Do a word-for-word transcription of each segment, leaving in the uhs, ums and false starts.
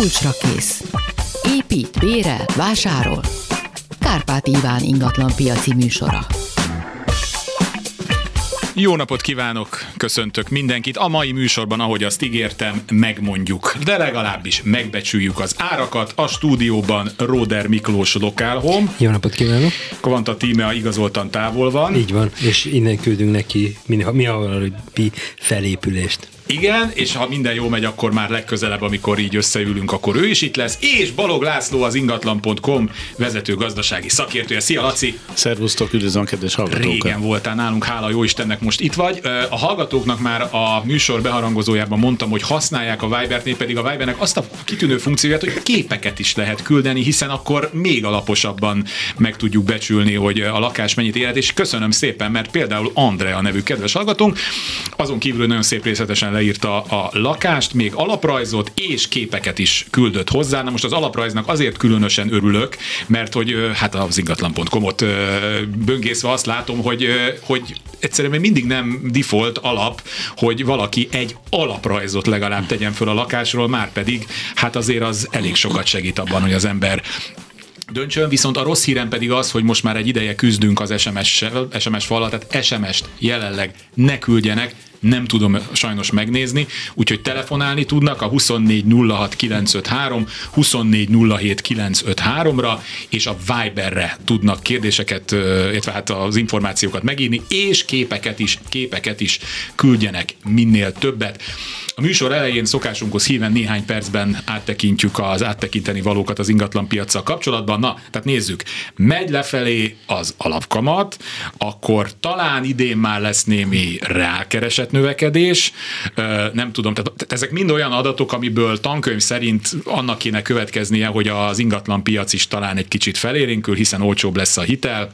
Kulcsra kész. Épít, bérel, vásárol. Kárpáti Iván ingatlan piaci műsora. Jó napot kívánok, köszöntök mindenkit. A mai műsorban, ahogy azt ígértem, megmondjuk, de legalábbis megbecsüljük az árakat. A stúdióban Róder Miklós, Lokálhom. Jó napot kívánok. Kovanta Tímea igazoltan távol van. Így van, és innen küldünk neki mi havalabbi felépülést. Igen, és ha minden jól megy, akkor már legközelebb, amikor így összeülünk, akkor ő is itt lesz, és Balogh László, az ingatlan pont com vezető gazdasági szakértője. Szia, Laci! Szervusztok, üdvözlöm, kedves hallgatókat! Régen voltál nálunk, hála jó Istennek, most itt vagy. A hallgatóknak már a műsor beharangozójában mondtam, hogy használják a Vibert, még pedig a Vibernek azt a kitűnő funkcióját, hogy képeket is lehet küldeni, hiszen akkor még alaposabban meg tudjuk becsülni, hogy a lakás mennyit élet, és köszönöm szépen, mert például Andrea nevű kedves hallgatónk, azon kívül nagyon szép részletesen írta a lakást, még alaprajzot és képeket is küldött hozzá. Na most az alaprajznak azért különösen örülök, mert hogy hát az ingatlan pont comot böngészve azt látom, hogy, hogy egyszerűen mindig nem default alap, hogy valaki egy alaprajzot legalább tegyen föl a lakásról, már pedig hát azért az elég sokat segít abban, hogy az ember döntsön, viszont a rossz hírem pedig az, hogy most már egy ideje küzdünk az es em es fallal, tehát es em est jelenleg ne küldjenek, nem tudom sajnos megnézni, úgyhogy telefonálni tudnak a huszonnégy nulla hat kilencszázötvenhárom, huszonnégy nulla hét kilencszázötvenháromra, és a Viberre tudnak kérdéseket, illetve hát az információkat megírni, és képeket is, képeket is küldjenek minél többet. A műsor elején szokásunkhoz híven néhány percben áttekintjük az áttekinteni valókat az ingatlan piaccal kapcsolatban. Na, tehát nézzük, megy lefelé az alapkamat, akkor talán idén már lesz némi reálkereset növekedés, nem tudom, tehát ezek mind olyan adatok, amiből tankönyv szerint annak kéne következnie, hogy az ingatlan piac is talán egy kicsit felérénkül, hiszen olcsóbb lesz a hitel,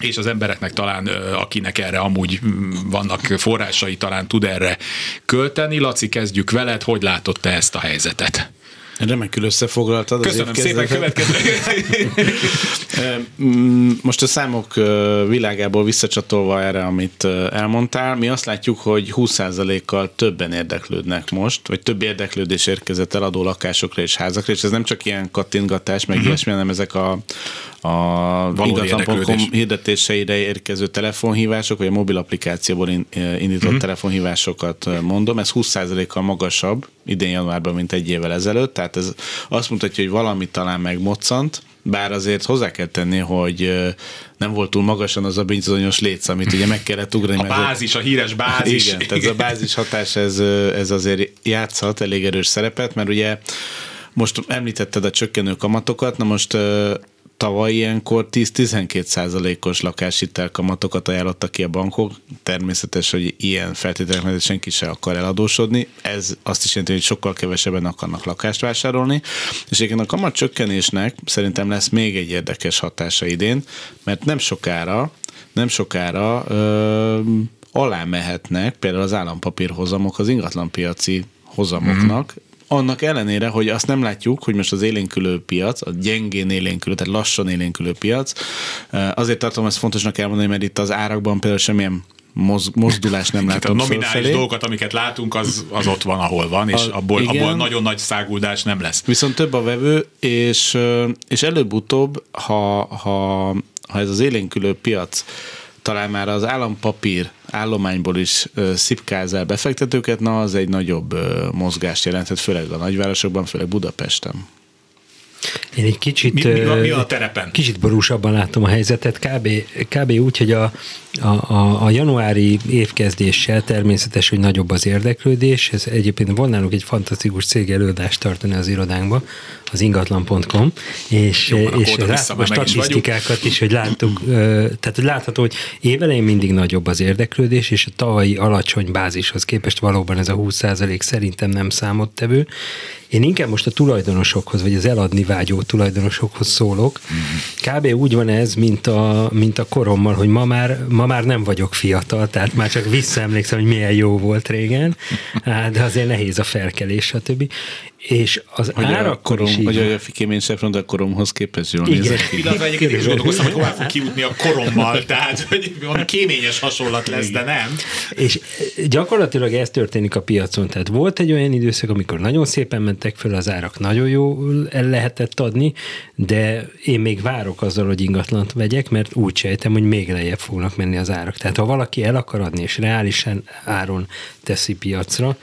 és az embereknek talán, akinek erre amúgy vannak forrásai, talán tud erre költeni. Laci, kezdjük veled, hogy látod te ezt a helyzetet? Remekül összefoglaltad. Köszönöm szépen, következő. Most a számok világából visszacsatolva erre, amit elmondtál, mi azt látjuk, hogy húsz százalékkal többen érdeklődnek most, vagy több érdeklődés érkezett eladó lakásokra és házakra, és ez nem csak ilyen kattintgatás, meg uh-huh. ilyesmi, hanem ezek a, a ingatlan pont com hirdetéseire érkező telefonhívások, vagy a mobil applikációból indított uh-huh. telefonhívásokat mondom, ez húsz százalékkal magasabb idén januárban, mint egy évvel ezelőtt, tehát ez azt mutatja, hogy valami talán megmoccant, bár azért hozzá kell tenni, hogy nem volt túl magasan az a bizonyos létsz, amit ugye meg kellett ugrani. A bázis, a híres bázis. Igen, tehát a bázis hatás, ez, ez azért játszhat elég erős szerepet, mert ugye most említetted a csökkenő kamatokat, na most tavaly ilyenkor tíz-tizenkét százalékos lakáshitel kamatokat ajánlottak ki a bankok. Természetes, hogy ilyen feltételek mellett senki sem akar eladósodni. Ez azt is jelenti, hogy sokkal kevesebben akarnak lakást vásárolni. És egyébként a kamat csökkenésnek szerintem lesz még egy érdekes hatása idén, mert nem sokára, nem sokára ö, alá mehetnek például az állampapírhozamok az ingatlanpiaci hozamoknak, mm-hmm. annak ellenére, hogy azt nem látjuk, hogy most az élénkülő piac, a gyengén élénkülő, tehát lassan élénkülő piac, azért tartom ezt fontosnak elmondani, mert itt az árakban például semmilyen mozdulás nem látunk. A nominális fölfelé. Dolgokat, amiket látunk, az, az ott van, ahol van, és a, abból, abból nagyon nagy száguldás nem lesz. Viszont több a vevő, és, és előbb-utóbb, ha, ha, ha ez az élénkülő piac talán már az állampapír állományból is szipkázál befektetőket, na az egy nagyobb mozgást jelenthet, főleg a nagyvárosokban, főleg Budapesten. Én egy kicsit, mi, mi van, mi a terepen? Kicsit borúsabban látom a helyzetet, kb. kb. Úgy, hogy a, a, a januári évkezdéssel természetes, hogy nagyobb az érdeklődés. Ez egyébként van nálunk egy fantasztikus cég előadást tartani az irodánkba, az ingatlan pont com, és, jó, és lát, a statisztikákat is, hogy láttuk, tehát hogy látható, hogy évelején mindig nagyobb az érdeklődés, és a tavalyi alacsony bázishoz képest valóban ez a húsz százalék szerintem nem számottevő. Én inkább most a tulajdonosokhoz, vagy az eladni vágyó tulajdonosokhoz szólok. Kb. Úgy van ez, mint a, mint a korommal, hogy ma már, ma már nem vagyok fiatal, tehát már csak visszaemlékszem, hogy milyen jó volt régen, de azért nehéz a felkelés, stb. És az árakkorom, vagy a fikéménysefront a koromhoz képest jól nézek ki. Illetve egyébként is gondolkoztam, hogy hová fog kijutni a korommal, tehát hogy valami kéményes hasonlat lesz, de nem. És gyakorlatilag ez történik a piacon. Tehát volt egy olyan időszak, amikor nagyon szépen mentek föl az árak, nagyon jól el lehetett adni, de én még várok azzal, hogy ingatlant vegyek, mert úgy sejtem, hogy még lejjebb fognak menni az árak. Tehát ha valaki el akar adni, és reálisan áron teszi piacra,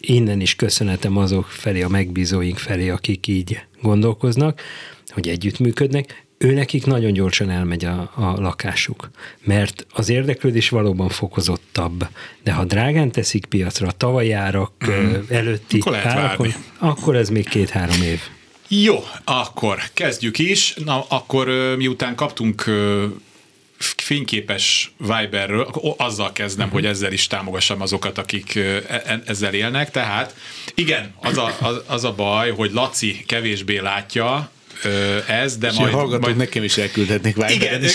innen is köszönetem azok felé, a megbízóink felé, akik így gondolkoznak, hogy együttműködnek, őnekik nagyon gyorsan elmegy a, a lakásuk, mert az érdeklődés valóban fokozottabb, de ha drágán teszik piacra a tavalyi árak mm. előtti árakon, akkor ez még két-három év. Jó, akkor kezdjük is. Na, akkor miután kaptunk fényképes Viberről, azzal kezdem, uh-huh. hogy ezzel is támogassam azokat, akik ezzel élnek, tehát igen, az a, az, az a baj, hogy Laci kevésbé látja ez, de és majd... És hallgatom, majd... nekem is elküldhetnék Viberen is.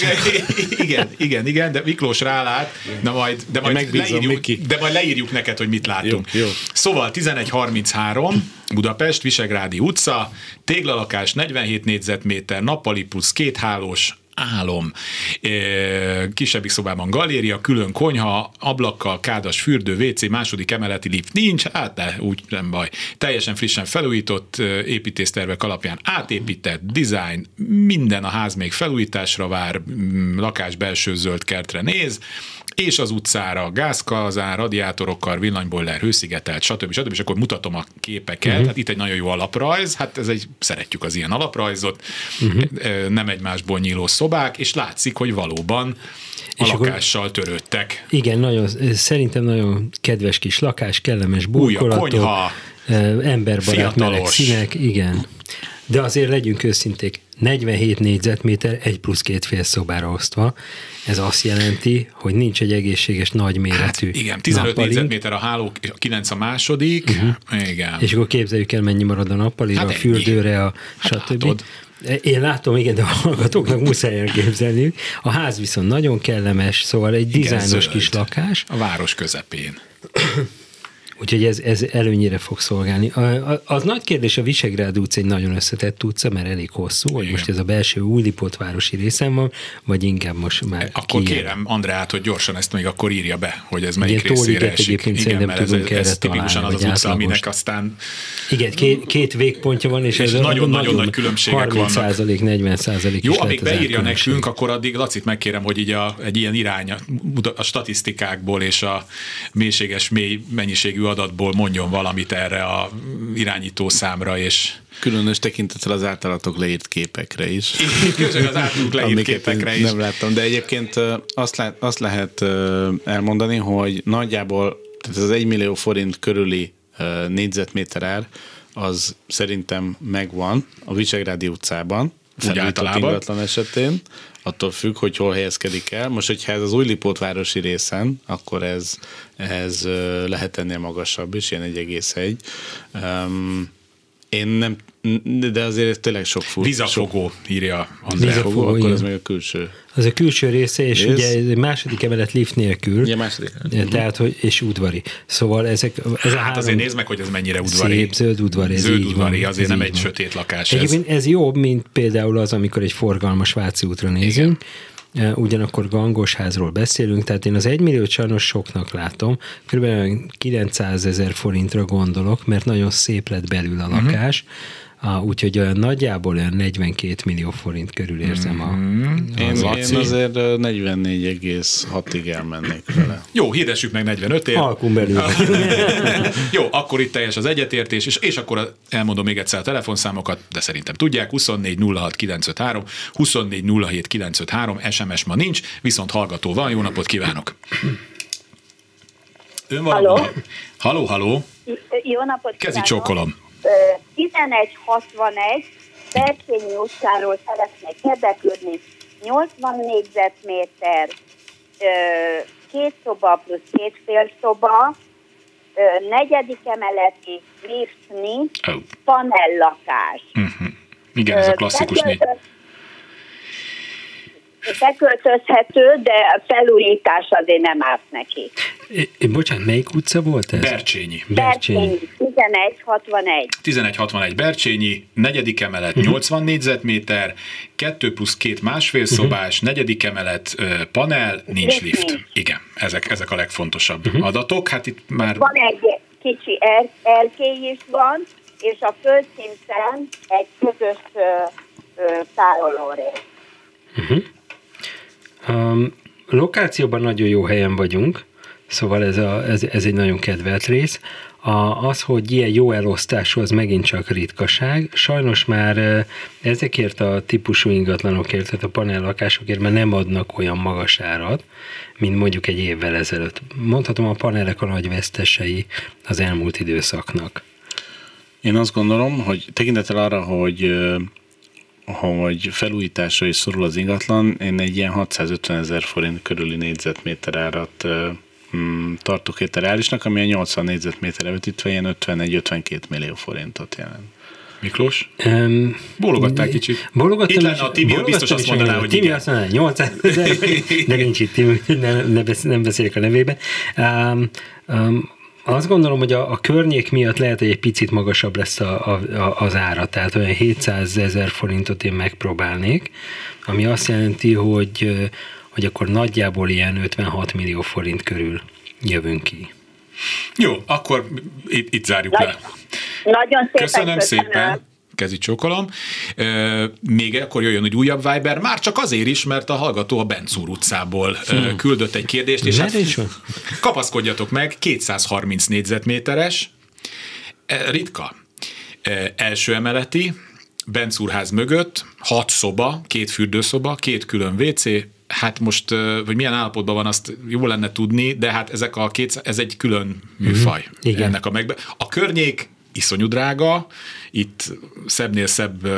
Igen, igen, igen, de Miklós rálát, de majd, de majd, leírjuk, de majd leírjuk neked, hogy mit látunk. Jó, jó. Szóval tizenegy harminchárom, Budapest, Visegrádi utca, téglalakás, negyvenhét négyzetméter, Napalipusz, kéthálós, álom. Kisebbik szobában galéria, külön konyha, ablakkal, kádas fürdő, vé cé, második emeleti lift nincs, hát de úgy nem baj. Teljesen frissen felújított, építésztervek alapján átépített, design, minden a ház még felújításra vár, lakás belső zöld kertre néz, és az utcára, gázkazán, radiátorokkal, villanyboiler, hőszigetelt, stb. Stb. És akkor mutatom a képeket. Uh-huh. Hát itt egy nagyon jó alaprajz, hát ez egy, szeretjük az ilyen alaprajzot, uh-huh. nem egymásból nyíló szobák, és látszik, hogy valóban a és lakással akkor, törődtek. Igen, nagyon, szerintem nagyon kedves kis lakás, kellemes burkolatok, konyha, emberbarát meleg színek, igen. De azért legyünk őszinték, negyvenhét négyzetméter egy plusz két fél szobára osztva. Ez azt jelenti, hogy nincs egy egészséges nagyméretű. Hát igen, tizenöt nappalink. Négyzetméter a háló, a kilenc a második. Uh-huh. Igen. És akkor képzeljük el, mennyi marad a nappalira, hát a fürdőre, a hát stb. Látod. Én látom, igen, de a hallgatóknak muszáj elképzelniük. A ház viszont nagyon kellemes, szóval egy dizájnos kis lakás. A város közepén. Úgyhogy ez, ez előnyére fog szolgálni. Az, az nagy kérdés, a Visegrád utca egy nagyon összetett utca, mert elég hosszú, hogy most ez a belső újlipótvárosi részen van, vagy inkább most már akkor kijel. Kérem Andreát, hogy gyorsan ezt még akkor írja be, hogy ez melyik igen, részére esik. Igen, mert ez, ez tipikusan az az utca, aminek aztán... Igen, két, két végpontja van, és, és ez nagyon-nagyon nagy különbségek vannak. harminc százalék, negyven százalék Jó, amíg beírja nekünk, akkor addig Lacit megkérem, hogy így a, egy ilyen irány a, a statisztikákból és a mélységes, mély mennyiségű adatból mondjon valamit erre a irányító számra, és... Különös tekintettel az általatok leírt képekre is. Különösen az általatok leírt képekre is. Nem láttam, de egyébként azt, lát, azt lehet elmondani, hogy nagyjából tehát az egymillió forint körüli négyzetméter ár, az szerintem megvan a Visegrádi utcában, úgy általában. Ingatlan esetén, attól függ, hogy hol helyezkedik el. Most, hogyha ez az újlipótvárosi részen, akkor ez, ez lehet ennél magasabb is, ilyen egy egész egy. Um, én nem, de azért tényleg sok fut. Vizafogó írja Andrea. Vizafogó, akkor az még a külső. Az a külső része, és Rész? ugye második emelet lift nélkül. Ugye második. Tehát, hogy, és udvari. Szóval ezek... Ez hát azért nézd meg, hogy ez mennyire udvari. Szép, zöld udvari. Zöld udvari, van, azért nem egy van. Sötét lakás. Egyébként ez. ez jobb, mint például az, amikor egy forgalmas Váci útra nézünk. Igen. Ugyanakkor gangosházról beszélünk, tehát én az egymilliót sajnos soknak látom. Körülbelül kilencszázezer forintra gondolok, mert nagyon szép lett belül a lakás. Uh-huh. Ah, úgyhogy olyan nagyjából olyan negyvenkét millió forint körül érzem a, mm, a én, Laci. Én azért negyvennégy egész hatig elmennék vele. Jó, hirdessük meg negyvenötért. Alkun belül. Jó, akkor itt teljes az egyetértés, és, és akkor elmondom még egyszer a telefonszámokat, de szerintem tudják, huszonnégy nulla hat kilencszázötvenhárom, huszonnégy nulla hét kilencszázötvenhárom, es em es ma nincs, viszont hallgató van, jó napot kívánok! Ön valami? Halló? Halló, halló! Jó napot kívánok! Kezi csókolom! tizenegy hatvanegy Bercsényi utcáról szeretnék érdeklődni, nyolcvan négyzetméter, két szoba plusz két fél szoba, negyedik emeleti lift nincs, panellakás. Uh-huh. Igen, ez a klasszikus négy. Beköltözhető, de felújítás azért nem árt neki. É, bocsánat, melyik utca volt ez? Bercsényi. Bercsényi. tizenegy hatvanegy. tizenegy hatvanegy Bercsényi, negyedik emelet, uh-huh. nyolcvan négyzetméter, kettő plusz két másfél szobás, uh-huh. negyedik emelet, panel, nincs lift. lift. Igen, ezek, ezek a legfontosabb uh-huh. adatok. Hát itt már... Van egy kicsi er- erkély is van, és a földszinten egy közös tárolórész. Uh-huh. Um, lokációban nagyon jó helyen vagyunk, szóval ez, a, ez, ez egy nagyon kedvelt rész. A, az, hogy ilyen jó elosztású, az megint csak ritkaság. Sajnos már ezekért a típusú ingatlanokért, tehát a panellakásokért már nem adnak olyan magas árat, mint mondjuk egy évvel ezelőtt. Mondhatom, a panelek a nagy vesztesei az elmúlt időszaknak. Én azt gondolom, hogy tekintettel arra, hogy, hogy felújításra is szorul az ingatlan, én egy ilyen hatszázötven ezer forint körüli négyzetméter árat tartok itt a reálisnak, ami a nyolcvan négyzetméterre vetítve ilyen ötvenegy-ötvenkét millió forintot jelent. Miklós? Um, Bólogattál kicsit. Itt lenne a Tímia, biztos azt mondaná, hogy igen. Azt mondaná, nyolcszázezer, de nincs itt Tímia, nem, nem beszélek a nevében. Um, um, Azt gondolom, hogy a, a környék miatt lehet, hogy egy picit magasabb lesz a, a, a, az ára, tehát olyan hétszázezer forintot én megpróbálnék, ami azt jelenti, hogy, hogy akkor nagyjából ilyen ötvenhat millió forint körül jövünk ki. Jó, akkor itt, itt zárjuk Nagy, le. Nagyon szépen köszönöm. Köszönöm szépen. Kezit csókolom. E, még akkor jöjjön egy újabb Viber, már csak azért is, mert a hallgató a Bencúr utcából hmm. küldött egy kérdést, és hát kapaszkodjatok meg, kétszázharminc négyzetméteres, ritka, e, első emeleti, Bencúrház mögött, hat szoba, két fürdőszoba, két külön vé cé, hát most, hogy milyen állapotban van, azt jó lenne tudni, de hát ezek a két, ez egy külön műfaj. Hmm. Ennek a, megbe- a környék iszonyú drága, itt szebbnél szebb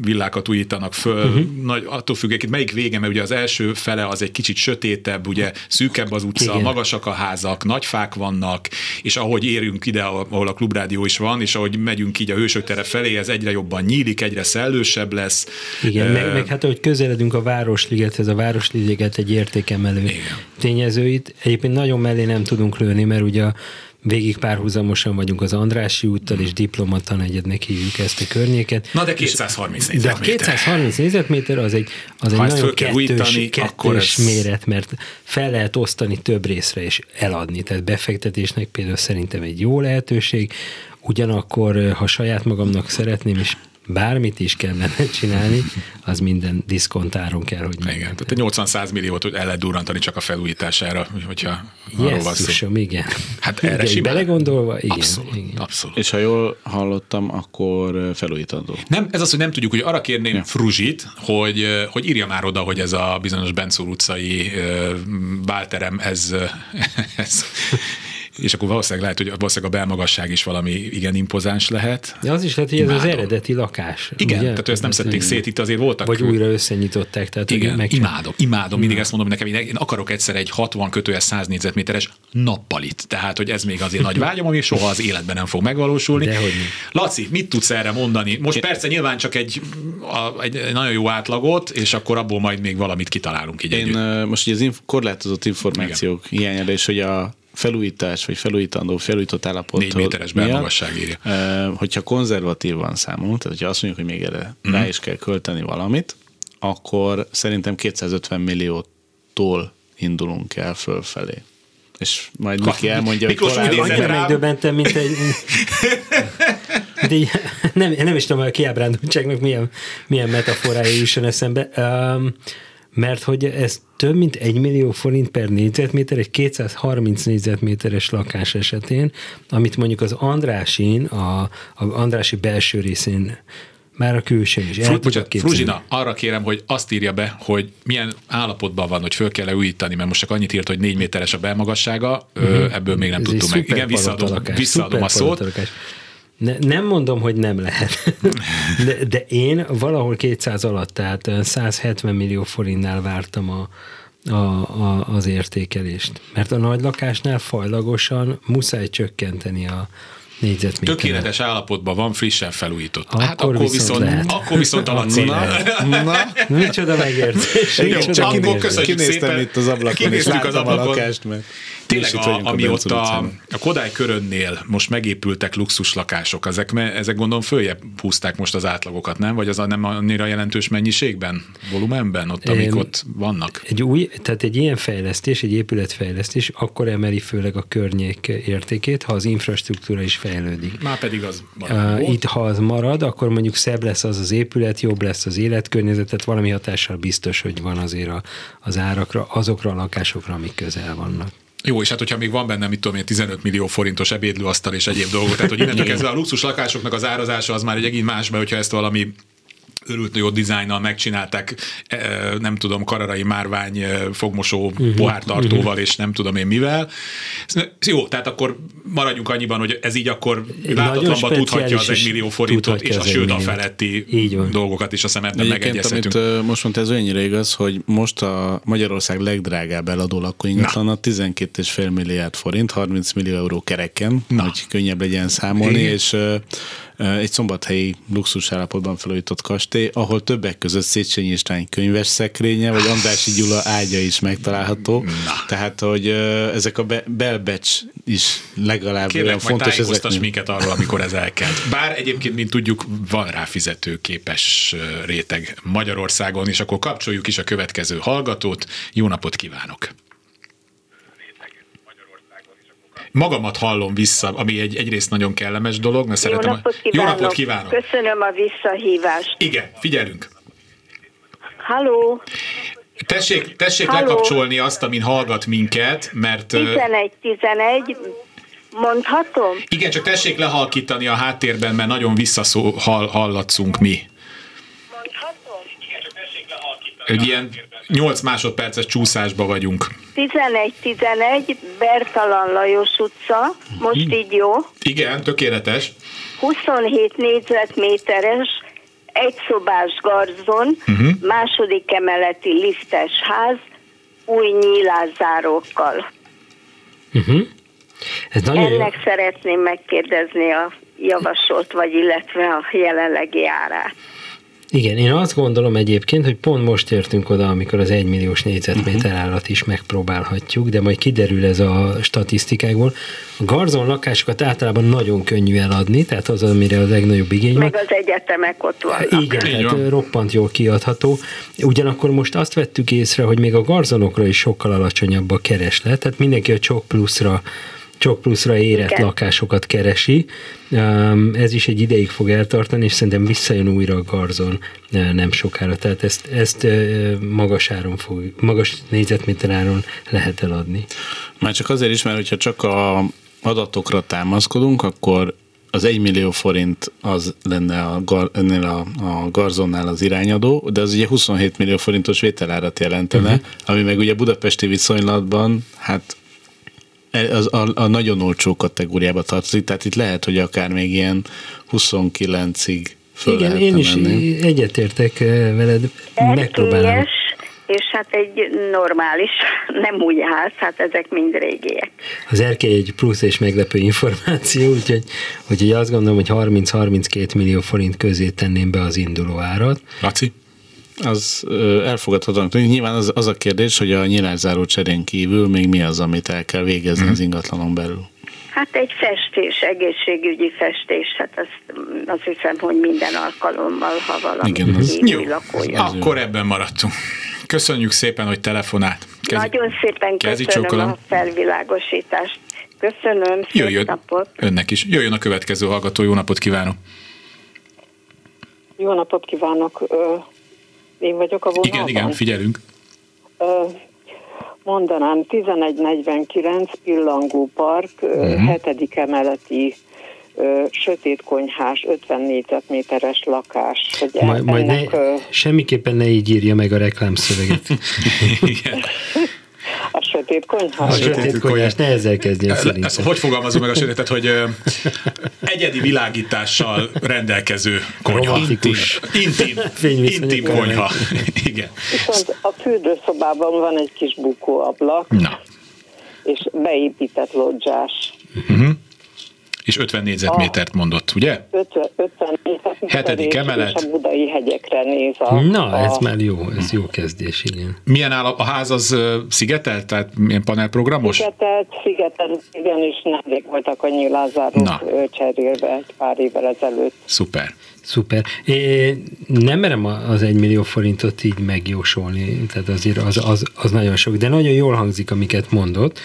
villákat újítanak föl, uh-huh. Nagy, attól függek, itt melyik vége, mert ugye az első fele az egy kicsit sötétebb, ugye szűkebb az utca, igen. Magasak a házak, nagy fák vannak, és ahogy érünk ide, ahol a Klubrádió is van, és ahogy megyünk így a Hősök tere felé, ez egyre jobban nyílik, egyre szellősebb lesz. Igen, uh, meg, meg hát ahogy közeledünk a Városligethez, a Városliget egy értékemelő igen. tényezőit, egyébként nagyon mellé nem tudunk lőni, mert ugye a végig párhuzamosan vagyunk az Andrássy úttal, és Diplomata negyednek hívjuk ezt a környéket. Na de kétszázharminc négyzetméter. De a kétszázharminc négyzetméter az egy, az egy nagyon kettős, újítani, kettős ez... méret, mert fel lehet osztani több részre és eladni. Tehát befektetésnek például szerintem egy jó lehetőség. Ugyanakkor, ha saját magamnak szeretném, és bármit is kellene csinálni, az minden diszkontáron kell, hogy minden. Igen, tehát nyolcvan-száz milliót el lehet durrantani csak a felújítására, hogyha arról van szó. Igen. Hát erre simán. Belegondolva, igen. Abszolút, igen. Abszolút. És ha jól hallottam, akkor felújítandó. Nem, ez az, hogy nem tudjuk, hogy arra kérném ja. Fruzsit, hogy, hogy írja már oda, hogy ez a bizonyos Bencúr utcai bálterem, ez... ez és akkor valószínűleg lehet, hogy valószínűleg a belmagasság is valami igen impozáns lehet. De az is lehet, hogy ez imádom. Az eredeti lakás. Igen, ugye? Tehát ezt nem szedték szét, itt azért voltak. Vagy újra összenyitották. Tehát igen, meg imádom, imádom, mindig ezt mondom, nekem én akarok egyszer egy hatvan kötőjel száz négyzetméteres nappalit. Tehát, hogy ez még azért nagy vágyom, ami soha az életben nem fog megvalósulni. Dehogy. Laci, mit tudsz erre mondani? Most persze nyilván csak egy, a, egy nagyon jó átlagot, és akkor abból majd még valamit kitalálunk így én, együtt. Most ugye az inf- korlátozott információk hiányára, és hogy a felújítás, vagy felújítandó, felújított állapot. Négy méteres belmagasság írja. Hogyha konzervatívan számol, tehát hogyha azt mondjuk, hogy még erre mm. rá is kell költeni valamit, akkor szerintem kétszázötven milliótól indulunk el fölfelé. És majd Miki elmondja, hogy korábban. Miklós, annyira megdöbbentem, mint egy... Így, nem, nem is tudom, a kiábrándultságnak milyen, milyen metaforája jusson eszembe. Um, mert hogy ez több mint egy millió forint per négyzetméter, egy kétszázharminc négyzetméteres lakás esetén, amit mondjuk az Andrássin, a, a Andrássy belső részén már a külső is. Fruzsina, arra kérem, hogy azt írja be, hogy milyen állapotban van, hogy föl kell-e újítani, mert most csak annyit írt, hogy négy méteres a belmagassága, uh-huh. ebből még nem tudtunk meg. Igen, visszaadom, visszaadom a szót. Ne, nem mondom, hogy nem lehet, de, de én valahol kétszáz alatt, tehát száz hetven millió forintnál vártam a, a, a, az értékelést. Mert a nagy lakásnál fajlagosan muszáj csökkenteni a négyzetméteren. Tökéletes állapotban van, frissen felújított. Akkor, hát akkor viszont, viszont akkor viszont a Laci. Na, na. Micsoda megértés. Jó, csak kinéztem itt az ablakon, és láttam a lakást meg. Tényleg, a, amióta a, a Kodály körönnél most megépültek luxuslakások, ezek, ezek gondolom följebb húzták most az átlagokat, nem? Vagy az nem annyira jelentős mennyiségben, volumenben, ott, amik ott vannak? Egy új, tehát egy ilyen fejlesztés, egy épületfejlesztés akkor emeli főleg a környék értékét, ha az infrastruktúra is fejlődik. Már pedig az marad. Itt, ha az marad, akkor mondjuk szebb lesz az az épület, jobb lesz az életkörnyezet, tehát valami hatással biztos, hogy van azért a, az árakra, azokra a lakásokra, amik közel vannak. Jó, és hát hogyha még van benne, mit tudom én, tizenöt millió forintos ebédlőasztal és egyéb dolgok, tehát hogy innentől kezdve a luxus lakásoknak az árazása az már egy egész más, mert hogyha ezt valami örült jó dizájnnal megcsinálták, nem tudom, kararai márvány fogmosó pohártartóval, és nem tudom én mivel. Jó, tehát akkor maradjunk annyiban, hogy ez így akkor láthatatlanban tudhatja az egy millió forintot, és a sőt a feletti dolgokat is, azt hiszem ebben megegyezhetünk. Amit most mondta, ez olyannyira igaz, hogy most a Magyarország legdrágább eladó lakóingatlan a tizenkét egész öt milliárd forint, harminc millió euró kereken, na, hogy könnyebb legyen számolni, igen, és egy szombathelyi luxus állapotban felújított kastély, ahol többek között Széchenyi István könyves szekrénye, vagy Andrássy Gyula ágya is megtalálható. Na. Tehát, hogy ezek a be- belbecs is legalább kérlek, olyan fontos. Kérlek, majd tájékoztass minket arról, amikor ez elkelt. Bár egyébként, mint tudjuk, van rá fizetőképes réteg Magyarországon, és akkor kapcsoljuk is a következő hallgatót. Jó napot kívánok! Magamat hallom vissza, ami egy, egyrészt nagyon kellemes dolog, mert jó szeretem... Napot a... Jó napot kívánok! Köszönöm a visszahívást! Igen, figyelünk! Halló! Tessék, tessék Halló. Lekapcsolni azt, amin hallgat minket, mert... tizenegy tizenegy, mondhatom? Igen, csak tessék lehalkítani a háttérben, mert nagyon visszaszó hall, hallatszunk mi. Mondhatom? Igen, csak tessék lehalkítani egy ilyen nyolc másodperces csúszásba vagyunk. tizenegy tizenegy, Bertalan-Lajos utca, most így jó? Igen, tökéletes. huszonhét négyzetméteres, egyszobás garzon, uh-huh. második emeleti liftes ház, új nyílászárókkal. Uh-huh. Ennek jó. Szeretném megkérdezni a javasolt, vagy illetve a jelenlegi árát. Igen, én azt gondolom egyébként, hogy pont most értünk oda, amikor az egymilliós négyzetméter állat is megpróbálhatjuk, de majd kiderül ez a statisztikákból. A garzon lakásokat általában nagyon könnyű eladni, tehát az, amire a legnagyobb igény van. Meg az egyetemek ott vannak. Igen, így tehát van. Roppant jól kiadható. Ugyanakkor most azt vettük észre, hogy még a garzonokra is sokkal alacsonyabb a kereslet, tehát mindenki a csok pluszra Csok pluszra érett igen. lakásokat keresi. Ez is egy ideig fog eltartani, és szerintem visszajön újra a garzon nem sokára. Tehát ezt, ezt magas áron fog, magas négyzetméter áron lehet eladni. Már csak azért is, mert hogyha csak a adatokra támaszkodunk, akkor az egymillió forint az lenne a, gar, ennél a, a garzonnál az irányadó, de az ugye huszonhét millió forintos vételárat jelentene, uh-huh. ami meg ugye budapesti viszonylatban, hát A, a, a nagyon olcsó kategóriába tartozik, tehát itt lehet, hogy akár még ilyen huszonkilencig föl igen, lehetne menni. Igen, én is egyetértek veled, megpróbálom. És hát egy normális, nem új ház, hát ezek mind régiek. Az erkély egy plusz és meglepő információ, úgyhogy, úgyhogy azt gondolom, hogy harminc-harminckettő millió forint közé tenném be az induló árat. Laci? Az elfogadhatónak tűnik. Nyilván az, az a kérdés, hogy a nyilászáros cserén kívül még mi az, amit el kell végezni az ingatlanon belül? Hát egy festés, egészségügyi festés, hát azt, azt hiszem, hogy minden alkalommal, ha valami kívül lakója. Akkor ebben maradtunk. Köszönjük szépen, hogy telefonált. Kez... Nagyon szépen Kezi köszönöm csókolom. A felvilágosítást. Köszönöm, szép napot. Önnek is. Jöjjön a következő hallgató, jó napot kívánok. Jó napot kívánok. Én vagyok a vonalban. Igen, igen, figyelünk. Mondanám, tizenegy negyvenkilenc Pillangó Park, uh-huh. hetedik emeleti sötét konyhás, ötven négyzetméteres lakás. Hogy majd, ennek, majd ne, semmiképpen ne így írja meg a reklámszöveget. Igen. A sötét konyhás. A sötét konyhás, ne ezzel kezdjél szerintem. Ezt hogy fogalmazom meg a sötétet, hogy ö, egyedi világítással rendelkező konyha. Romantikus. Intim. Intim konyha. Igen. Viszont a fürdőszobában van egy kis bukóablak, na, és beépített lodzsás. Uh-huh. És ötven négyzetmétert mondott, ugye? ötven négyzetméter hetedik emelet. És a budai hegyekre néz a... Na, ez a... már jó, ez jó kezdés, igen. Milyen áll a ház, az szigetelt, tehát milyen panelprogramos? Szigetelt, szigetelt, igenis nemrég voltak a nyilázárok cserélve egy pár évvel ezelőtt. Szuper. Szuper. É, nem merem az egymillió forintot így megjósolni, tehát azért az, az, az nagyon sok, de nagyon jól hangzik, amiket mondott.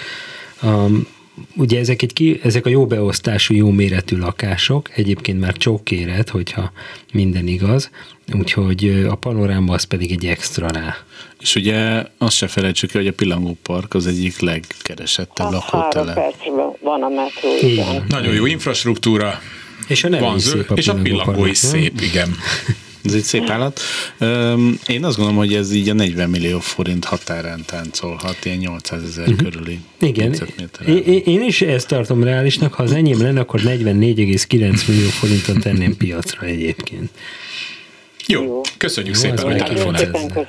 Um, Ugye ezek, egy ki, ezek a jó beosztású, jó méretű lakások, egyébként már csókéret, hogyha minden igaz, úgyhogy a panoráma az pedig egy extra rá. És ugye azt se felejtsük el, hogy a Pillangó Park az egyik legkeresettebb lakótele. Három percben van a metró. Nagyon jó infrastruktúra. És a, van zöld, a és a Pillangó is szép, igen. Ez egy szép állat. Én azt gondolom, hogy ez így a negyven millió forint határán táncolhat, ilyen nyolcszázezer uh-huh. körüli. Igen. É- én is ezt tartom reálisnak, ha az enyém lenne, akkor negyvennégy egész kilenc millió forinton tenném piacra egyébként. Jó, köszönjük jó, szépen, hogy telefonáltál. Köszönöm,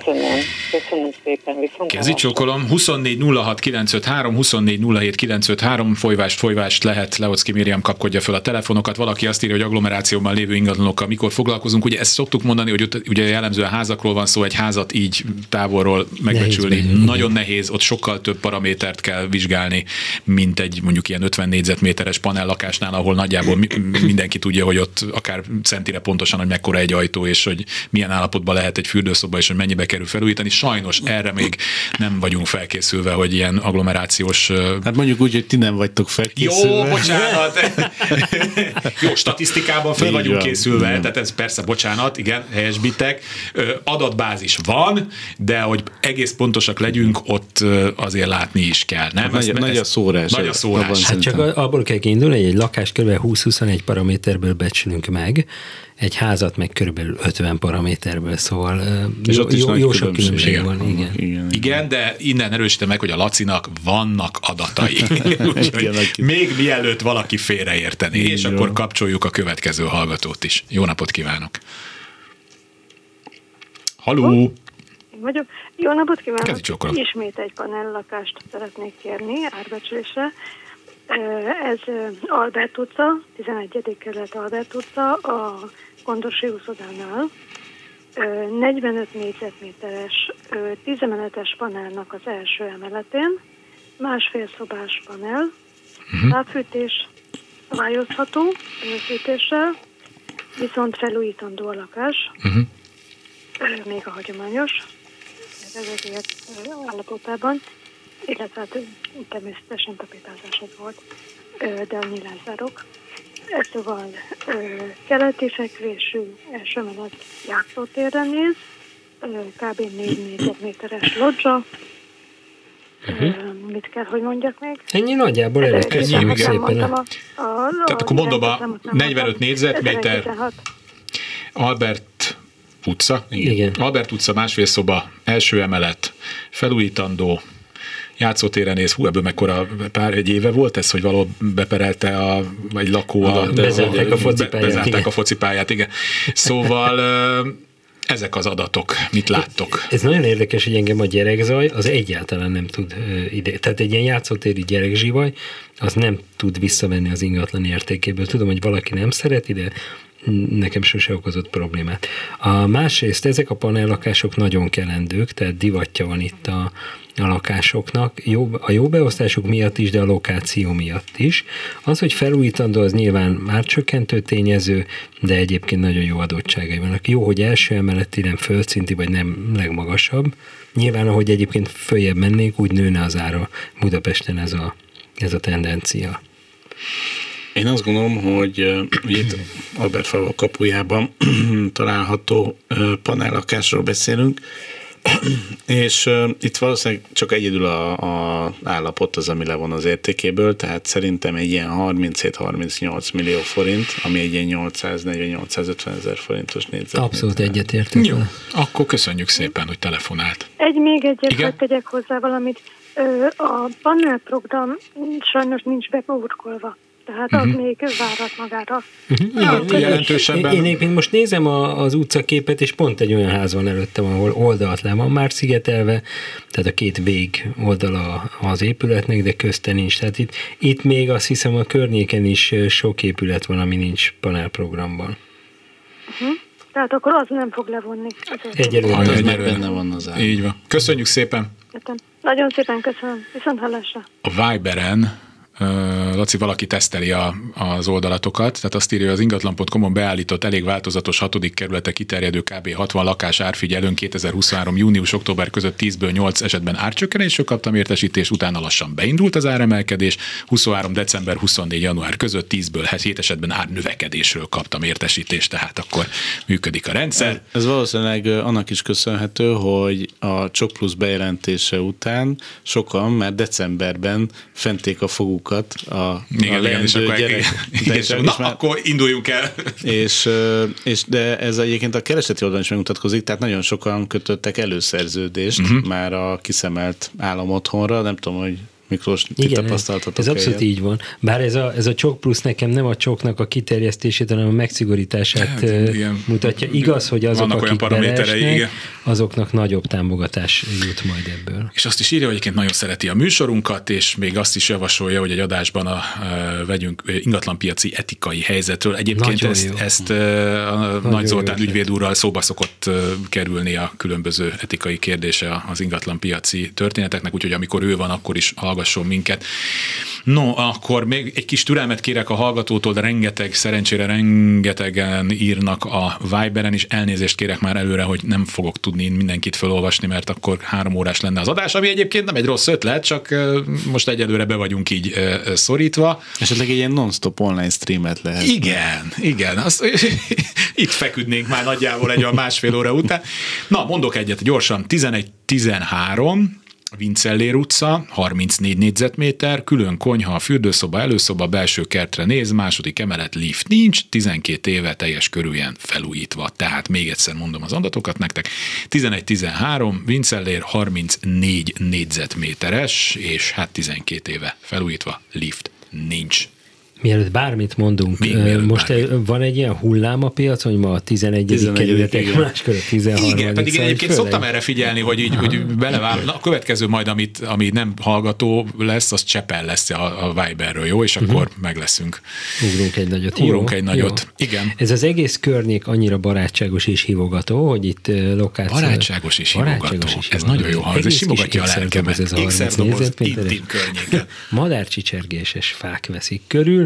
köszönöm szépen. Viszont Kezi csókolom, huszonnégy nulla hat kilencszázötvenhárom, huszonnégy nulla hét kilencszázötvenhárom, folyvást, folyvást lehet, Leoczki Miriam kapkodja föl a telefonokat. Valaki azt írja, hogy agglomerációban lévő ingatlanokkal mikor foglalkozunk. Ugye ezt szoktuk mondani, hogy ugye jellemzően házakról van szó, egy házat így távolról megbecsülni. Nehéz, nagyon nehéz, ott sokkal több paramétert kell vizsgálni, mint egy mondjuk ilyen ötven négyzetméteres panellakásnál, ahol nagyjából mindenki tudja, hogy ott akár centire pontosan, hogy mekkora egy ajtó, és hogy milyen állapotban lehet egy fürdőszoba, és hogy mennyibe kerül felújítani. Sajnos erre még nem vagyunk felkészülve, hogy ilyen agglomerációs... Hát mondjuk úgy, hogy ti nem vagytok felkészülve. Jó, bocsánat! Jó, statisztikában fel vagyunk készülve, igen. Tehát ez persze, bocsánat, igen, helyesbitek. Adatbázis van, de hogy egész pontosak legyünk, ott azért látni is kell, nem? Nagy, ezt, nagy ezt, a szórás. Nagy a szórás. Hát csak abból kell kiindulni, hogy egy lakást kb. húsz-huszonegy paraméterből becsülünk meg, egy házat meg körülbelül ötven paraméterből, szóval és jó, jó, jó sok különbség van. Igen. Igen, igen. igen, de innen erősítem meg, hogy a Lacinak vannak adatai. Úgyhogy még mielőtt valaki félreértené, és jó. Akkor kapcsoljuk a következő hallgatót is. Jó napot kívánok! Halló! Vagyok. Jó napot kívánok! Ismét egy panellakást szeretnék kérni árbecsülésre. Ez Albert utca, tizenegyedik kerület Albert utca, a Gondorsi úszodánál, negyvenöt négyzetméteres, tíz emeletes panelnak az első emeletén, másfél szobás panel, tápfűtés szabályozható fűtéssel, viszont felújítandó a lakás, uh-huh. még a hagyományos, ezekért állapotában, illetve hát természetesen tapétázás volt, de a nyilázárok. Szóval keleti fekvésű első menet játszótérre néz, kb. négy négyzetméteres lodzsa. Uh-huh. Mit kell, hogy mondjak még? Ennyi nagyjából előtt. Ennyi, igen. Tehát akkor mondom, a negyvenöt négyzetméter Albert utca. Igen. Igen. Albert utca, másfél szoba, első emelet, felújítandó, játszótérre néz, hú, ebből mekkora pár egy éve volt ez, hogy való beperelte a, vagy lakó a... Bezárták a focipályát. Bezárták a focipályát, igen. Szóval ezek az adatok, mit láttok? Ez nagyon érdekes, hogy engem a gyerekzaj az egyáltalán nem tud ide, tehát egy ilyen játszótéri gyerekzsivaj az nem tud visszamenni az ingatlan értékéből. Tudom, hogy valaki nem szereti, de nekem sose okozott problémát. A másrészt ezek a panellakások nagyon kelendők, tehát divatja van itt a, a lakásoknak, jó, a jó beosztásuk miatt is, de a lokáció miatt is. Az, hogy felújítandó, az nyilván már csökkentő tényező, de egyébként nagyon jó adottságai vannak. Jó, hogy első emeleti, nem földszinti, vagy nem legmagasabb. Nyilván, ahogy egyébként följebb mennék, úgy nőne az ára Budapesten ez a, ez a tendencia. Én azt gondolom, hogy ugye itt Albertfalva kapujában található panellakásról beszélünk, és itt valószínűleg csak egyedül a, a állapot az, ami le van az értékéből, tehát szerintem egy ilyen harminchét-harmincnyolc millió forint, ami egy ilyen nyolcszáznegyven-nyolcszázötven ezer forintos négyzetméter. Abszolút egyetértünk. Jó, akkor köszönjük szépen, hogy telefonált. Egy még egyet, hogy tegyek hozzá valamit. A panelprogram sajnos nincs beburkolva. Tehát az uh-huh. még várat magára. Uh-huh. Igen, jelentősebben. Én, én, én most nézem a, az utcaképet, és pont egy olyan ház van előttem, ahol oldalt le van már szigetelve, tehát a két vég oldala az épületnek, de közte nincs. Tehát itt, itt még azt hiszem a környéken is sok épület van, ami nincs panelprogramban. Uh-huh. Tehát akkor az nem fog levonni. Egyelőre az már benne van az áll. Így van. Köszönjük szépen. Köszönöm. Nagyon szépen köszönöm. Viszont hallásra. A Viberen Laci, valaki teszteli a, az oldalatokat, tehát azt írja, az ingatlan pont com-on beállított elég változatos hatodik kerülete kiterjedő kb. hatvan lakás árfigyelőn kétezer-huszonhárom. június-október között tízből nyolc esetben árcsökkenésről kaptam értesítést, utána lassan beindult az áremelkedés, huszonhárom december huszonnégy január között tízből hét esetben árnövekedésről kaptam értesítést, tehát akkor működik a rendszer. Ez valószínűleg annak is köszönhető, hogy a Csok Plusz bejelentése után sokan már decemberben fenték a foguk a, igen, a leendő gyerek. Igen, és na, már, akkor induljunk el. És, és de ez egyébként a kereseti oldalon is megmutatkozik, tehát nagyon sokan kötöttek előszerződést uh-huh. már a kiszemelt államotthonra, nem tudom, hogy Miklós, ti tapasztaltatok. Ez abszolút így van. Bár ez a, ez a Csok Plusz nekem nem a csoknak a kiterjesztését, hanem a megszigorítását hát, mutatja. Igaz, hogy azok, vannak akik beleesnek, azoknak nagyobb támogatás jut majd ebből. És azt is írja, hogy egyébként nagyon szereti a műsorunkat, és még azt is javasolja, hogy egy adásban a, a vegyünk ingatlanpiaci etikai helyzetről. Egyébként nagyon ezt, ezt a Nagy Zoltán ügyvéd úrral szóba szokott kerülni a különböző etikai kérdése az ingatlanpiaci történeteknek, úgyhogy amikor ő van, akkor is hallgasson minket. No, akkor még egy kis türelmet kérek a hallgatótól, de rengeteg, szerencsére rengetegen írnak a Viberen, és elnézést kérek már előre, hogy nem fogok tudni mindenkit felolvasni, mert akkor három órás lenne az adás, ami egyébként nem egy rossz ötlet, csak most egyelőre be vagyunk így szorítva. Esetleg egy ilyen non-stop online streamet lehet. Igen, igen. Azt, itt feküdnénk már nagyjából egy olyan másfél óra után. Na, mondok egyet gyorsan. tizenegy tizenhárom Vincellér utca, harmincnégy négyzetméter, külön konyha, fürdőszoba, előszoba, belső kertre néz, második emelet, lift nincs, tizenkét éve teljes körülön felújítva. Tehát még egyszer mondom az adatokat nektek. tizenegy tizenhárom Vincellér, harmincnégy négyzetméteres, és hát tizenkét éve felújítva, lift nincs. Mielőtt bármit mondunk, mielőtt most bármit. Van egy ilyen hullám a piacon, hogy ma a tizenegyedik kerületek, máskor a tizenharmadik. Igen, pedig én egyébként főleg szoktam erre figyelni, hogy így hogy belevál. Na, a következő majd, amit, ami nem hallgató lesz, az Csepel lesz a, a Viberről, jó? És akkor uh-huh. meg leszünk. Ugrunk egy nagyot. Ugrunk jó? egy nagyot. Jó. Igen. Ez az egész környék annyira barátságos és hívogató, hogy itt lokáció. Barátságos és hívogató. Barátságos és hívogató. Ez nagyon jó hangzik. Simogatja a lelkemet. Ez a harminc intim környéke. Madárcsicsergéses fák veszik körül.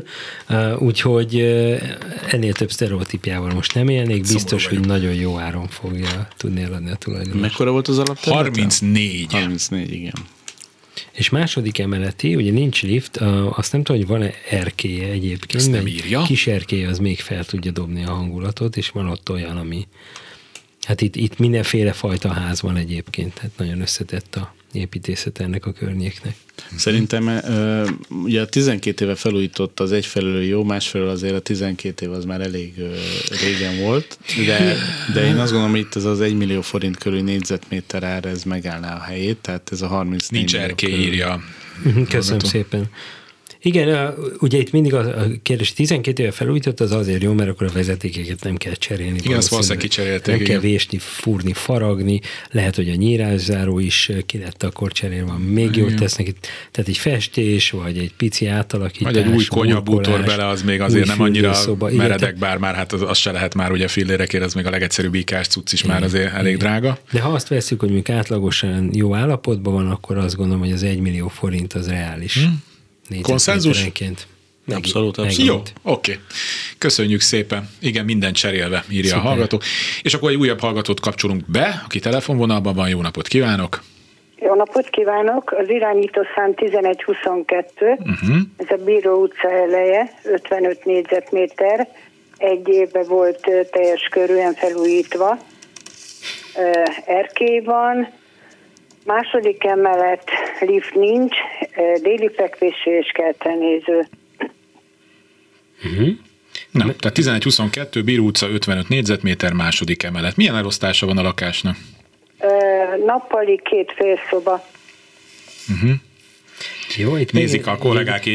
Uh, úgyhogy uh, ennél több sztereotípiával most nem élnék, biztos, szóval hogy nagyon jó áron fogja tudni eladni a tulajdonos. Mekkora volt az alapterülete? harmincnégy harmincnégy, igen. És második emeleti, ugye nincs lift, uh, azt nem tudom, hogy van-e erkélye egyébként, ezt nem írja. Kis erkélye az még fel tudja dobni a hangulatot, és van ott olyan, ami hát itt, itt mindenféle fajta ház van egyébként, tehát nagyon összetett a építészet ennek a környéknek. Szerintem ugye a tizenkét éve felújított az egyfelől jó, másfelől azért a tizenkét év az már elég régen volt, de, de én azt gondolom, hogy itt ez az egymillió forint körül négyzetméter ár, ez megállná a helyét, tehát ez a harmincnégy nincs erkély írja. Köszönöm szépen. Igen, ugye itt mindig a kérdés, tizenkét éve felújított, az azért jó, mert akkor a vezetékeket nem kell cserélni. Igen, azt valószínűleg kicserélték. Nem kell vésni, fúrni, faragni, lehet, hogy a nyírászáró is ki lett akkor cserélve, még jót tesznek itt. Tehát egy festés, vagy egy pici átalakítás. Vagy egy új konyabútor bele, az még azért nem annyira meredek, bár már hát az, az se lehet már, ugye fillérekért, az még a legegyszerűbb ikás cucc is igen, már azért elég igen. drága. De ha azt veszük, hogy mondjuk átlagosan jó állapotban van, akkor azt gondolom, hogy az egymillió forint az reális. Hmm. Konszenzus? Abszolút, abszolút. Jó, oké. Okay. Köszönjük szépen. Igen, mindent cserélve, írja szuper a hallgató. És akkor egy újabb hallgatót kapcsolunk be, aki telefonvonalban van. Jó napot kívánok! Jó napot kívánok! Az irányítószám tizenegy huszonkettő, uh-huh. ez a Bíró utca eleje, ötvenöt négyzetméter, egy éve volt teljes körűen felújítva. Erkély van, második emelet, lift nincs, déli fekvésű és kertre néző. Uh-huh. Nem, tehát tizenegy huszonkettő, Bíró utca, ötvenöt négyzetméter, második emelet. Milyen elosztása van a lakásnak? Uh, nappali két félszoba. Uh-huh. Jó, itt nézik a kollégák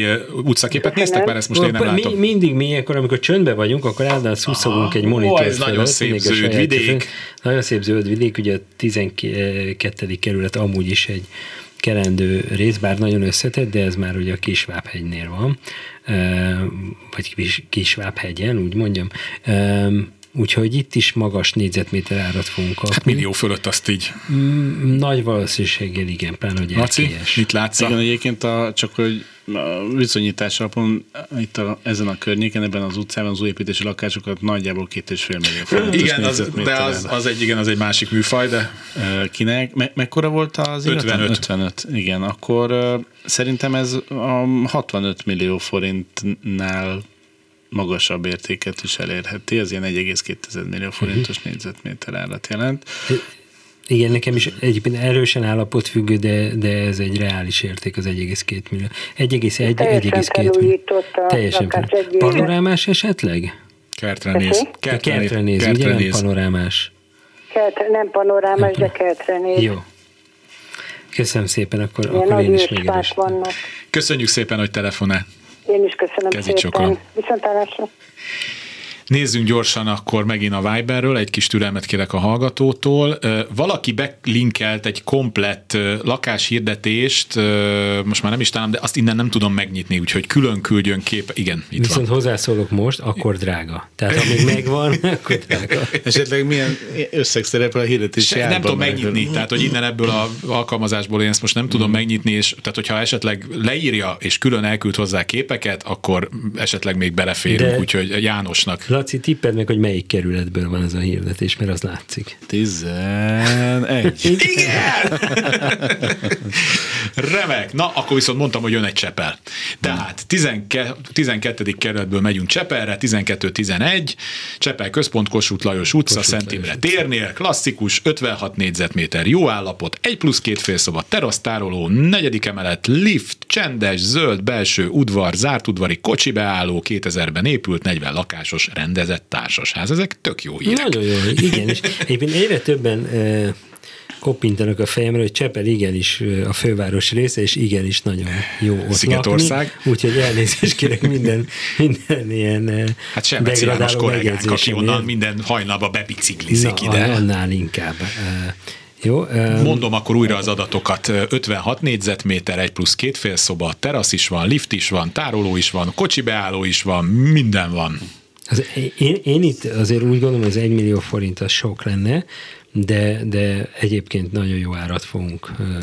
utcaképet, néztek, mert ezt most én nem látom. Mi, mindig mi ilyenkor, amikor csöndbe vagyunk, akkor állandóan szuszogunk egy monitor felett. Ó, ez nagyon szép zöld vidék. Nagyon szép zöld vidék, ugye a tizenkettedik kerület amúgy is egy kelendő rész, bár nagyon összetett, de ez már ugye a Kisvábhegynél van, vagy Kisvábhegyen, úgy mondjam. Úgyhogy itt is magas négyzetméter árat fogunk kapni. Hát millió fölött azt így. Mm, nagy valószínűséggel igen, pláne, hogy elkélyes. Mit látsz? Igen, egyébként a, csak hogy a viszonyítás alapon itt a, ezen a környéken, ebben az utcában az új építési lakásokat nagyjából két és fél millió forintos igen, az, de az, az egy igen, az egy másik műfaj, de kinek? Me, mekkora volt az ötvenöt. Illetve? ötvenöt. Igen, akkor szerintem ez a hatvanöt millió forintnál magasabb értéket is elérheti, az ilyen egy egész két millió forintos uh-huh. négyzetméter árat jelent. Igen, nekem is egyébként erősen állapotfüggő, de, de ez egy reális érték, az egy egész két millió. egy egész egy, egy egész két millió. Teljesen felújított. Panorámás esetleg? Kertre néz. Kertre néz, kertre néz. Kertre ugye néz. Nem panorámás? Kertre, nem panorámás, nem. De kertre néz. Jó. Köszönöm szépen, akkor, akkor én is megerestem. Köszönjük szépen, hogy telefonál. Én is köszönöm Kezit szépen. Viszontlátásra. Nézzünk gyorsan akkor megint a Viberről, egy kis türelmet kérek a hallgatótól. Valaki backlinkelt egy komplett lakáshirdetést, most már nem is találom, de azt innen nem tudom megnyitni, úgyhogy külön küldjön kép. Igen, itt viszont van. Hozzászólok most, akkor drága. Tehát amíg megvan, akkor drága. Esetleg milyen összeg szerepel a hirdetés? Se, nem tudom megnyitni, ebből. Tehát hogy innen ebből az alkalmazásból én ezt most nem tudom mm. megnyitni, és tehát hogyha esetleg leírja és külön elküld hozzá képeket, akkor esetleg még beleférünk, de... úgyhogy Jánosnak. Laci, tipped meg, hogy melyik kerületből van ez a hirdetés, mert az látszik. tizenegy. Igen! Remek! Na, akkor viszont mondtam, hogy jön egy Csepel. Tehát tizenkettedik kerületből megyünk Csepelre, tizenkettő tizenegy, Csepel központ, Kossuth-Lajos utca, Kossuth Szent Imre térnél, klasszikus, ötvenhat négyzetméter, jó állapot, egy plusz két félszoba, terasztároló, negyedik emelet, lift, csendes, zöld, belső udvar, zárt udvari kocsibeálló, kétezerben épült, negyven lakásos rendszer. Rendezett társasház. Ezek tök jó hírek. Nagyon jó, igen. És éppen egyre többen e, koppintanak a fejemre, hogy Csepel igenis a főváros része, és igenis nagyon jó ott Szigetország. Lakni. Úgyhogy elnézést kérek minden, minden ilyen hát sem degradáló kollégánk, aki onnan minden hajnalba bebiciklizik na, ide. Annál inkább. E, Jó, um, Mondom akkor újra az adatokat. ötvenhat négyzetméter, egy plusz két félszoba, terasz is van, lift is van, tároló is van, kocsibeálló is van, minden van. Az, én, én itt azért úgy gondolom, hogy az egy millió forint az sok lenne, de, de egyébként nagyon jó árat fogunk hallani.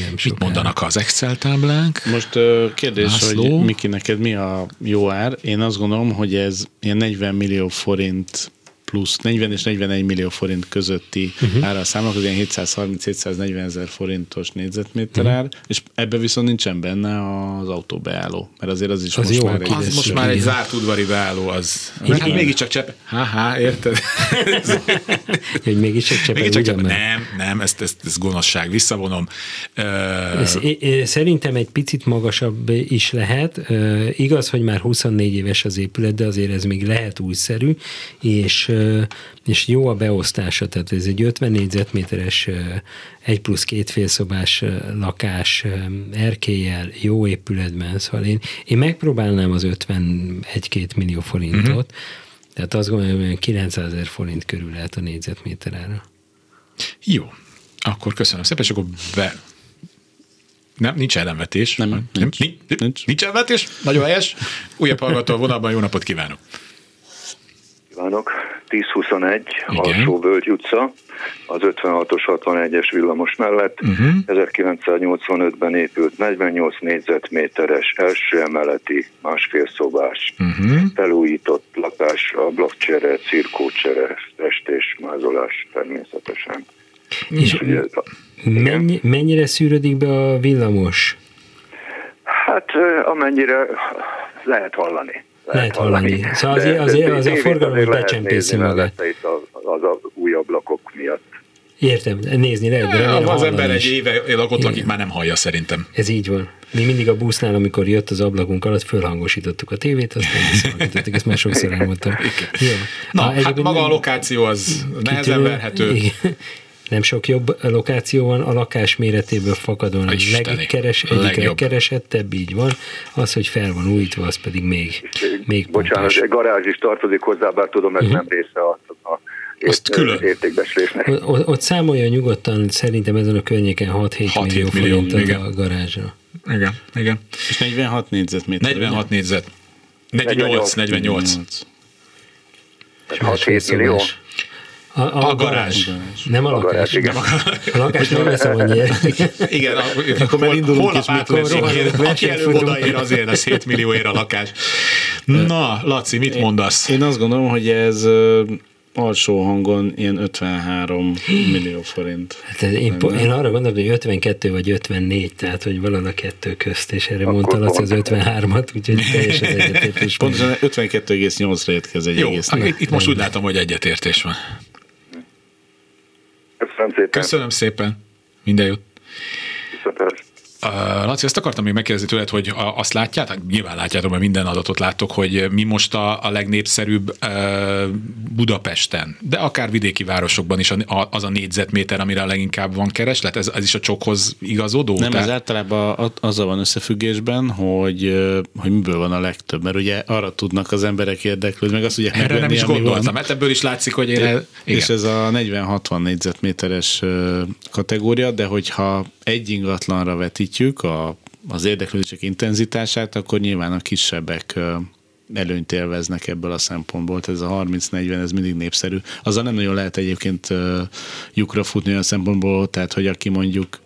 Nem mit mondanak az Excel táblánk? Most kérdés, László? Hogy Miki, neked mi a jó ár? Én azt gondolom, hogy ez ilyen negyven millió forint plusz negyven és negyvenegy millió forint közötti uh-huh. ára számolok, az ilyen hétszázharminc-hétszáznegyven ezer forintos négyzetméter uh-huh. ár, és ebbe viszont nincsen benne az autóbeálló, mert azért az is az most, már egy, az most már egy zárt udvari beálló az. Igen. Hát mégiscsak Csepel. Há-há, érted? Hogy mégiscsak Csepel. Mégis csak nem, nem, ezt, ezt, ezt gonoszság, visszavonom. Ez, szerintem egy picit magasabb is lehet. Igaz, hogy már huszonnégy éves az épület, de azért ez még lehet újszerű, és és jó a beosztása, tehát ez egy ötven négyzetméteres egy plusz két félszobás lakás erkéllyel, jó épületben, szóval én, én megpróbálnám az ötvenegy-két millió forintot, uh-huh. tehát azt gondolom, hogy kilencszázezer forint körül lehet a négyzetméter ára. Jó, akkor köszönöm szépen, és akkor be... Nem, nincs ellenvetés. Nem, nem, nincs. Nincs, nincs. nincs ellenvetés, nagyon helyes. Újabb hallgató a vonalban, jó napot kívánok! Kívánok! tíz huszonegy, Alsó Völgy utca, az ötvenhatos hatvanegyes villamos mellett, uh-huh. ezerkilencszáznyolcvanötben épült, negyvennyolc négyzetméteres, első emeleti, másfél szobás, uh-huh. felújított lakás, ablakcsere, cirkócsere, fest és mázolás természetesen. És ugye, mennyi, mennyire szűrődik be a villamos? Hát amennyire lehet hallani. Lehet hallani. Szóval azért, azért, azért a forgalom becsempészi magát. Itt az, az a új ablakok miatt. Értem, nézni lehet, de remélem az ember egy éve lakott lakik, már nem hallja szerintem. Ez így van. Mi mindig a busznál, amikor jött az ablakunk alatt, fölhangosítottuk a tévét, aztán visszahallgatottuk, ezt már sokszor elmondtam. Jó. Na, ha, hát maga nem... a lokáció az nehezen verhető. Igen. Nem sok jobb lokáció van, a lakás méretéből fakadóan legkeres, egyik legkeresettebb, így van. Az, hogy fel van újítva, az pedig még, még bocsánat, pompás. Egy garázs is tartozik hozzá, bár tudom, ez uh-huh. nem része a, a ért, értékbesülésnek. Ott, ott számolja nyugodtan, szerintem ezen a környéken hat-hét millió forint a garázsra. Igen, igen. És negyvenhat négyzetméter. negyvenhat négyzet. negyvennyolc. negyvennyolc. negyvennyolc. hat millió A, a, a garázs. garázs. Nem a, a lakás. Garázs, igen. A lakás nem lesz annyi. Igen, akkor megindulunk is, mikor rohanunk. Aki előbb odaér, azért lesz hét millióért a lakás. Na, Laci, mit én, mondasz? Én azt gondolom, hogy ez alsó hangon ilyen ötvenhárom millió forint. Hát ez, én, po, én arra gondolom, hogy ötvenkettő vagy ötvennégy, tehát hogy valami a kettő közt, és erre akkor mondta Laci az ötvenhármat, úgyhogy teljesen egyetértés. Pontosan ötvenkettő egész nyolcra értkez egy egész. Itt most úgy látom, hogy egyetértés van. Köszönöm szépen. Köszönöm szépen. Minden jót. Uh, Laci, ezt akartam még megkérdezni tőled, hogy a, azt látjátok, nyilván látjátok, mert minden adatot láttok, hogy mi most a, a legnépszerűbb uh, Budapesten, de akár vidéki városokban is a, a, az a négyzetméter, amire leginkább van kereslet, ez, ez is a csokhoz igazodó? Nem, tehát... ez általában azzal van összefüggésben, hogy, hogy miből van a legtöbb, mert ugye arra tudnak az emberek érdeklődni, meg azt ugye erre nem is gondoltam, mert ebből is látszik, hogy én... És ez a negyven-hatvan négyzetméteres kategória, de hogyha egy ingatlanra vetít A, az érdeklődések intenzitását, akkor nyilván a kisebbek előnyt élveznek ebből a szempontból. Ez a harminc-negyven, ez mindig népszerű. Azzal nem nagyon lehet egyébként lyukra futni olyan szempontból, tehát hogy aki mondjuk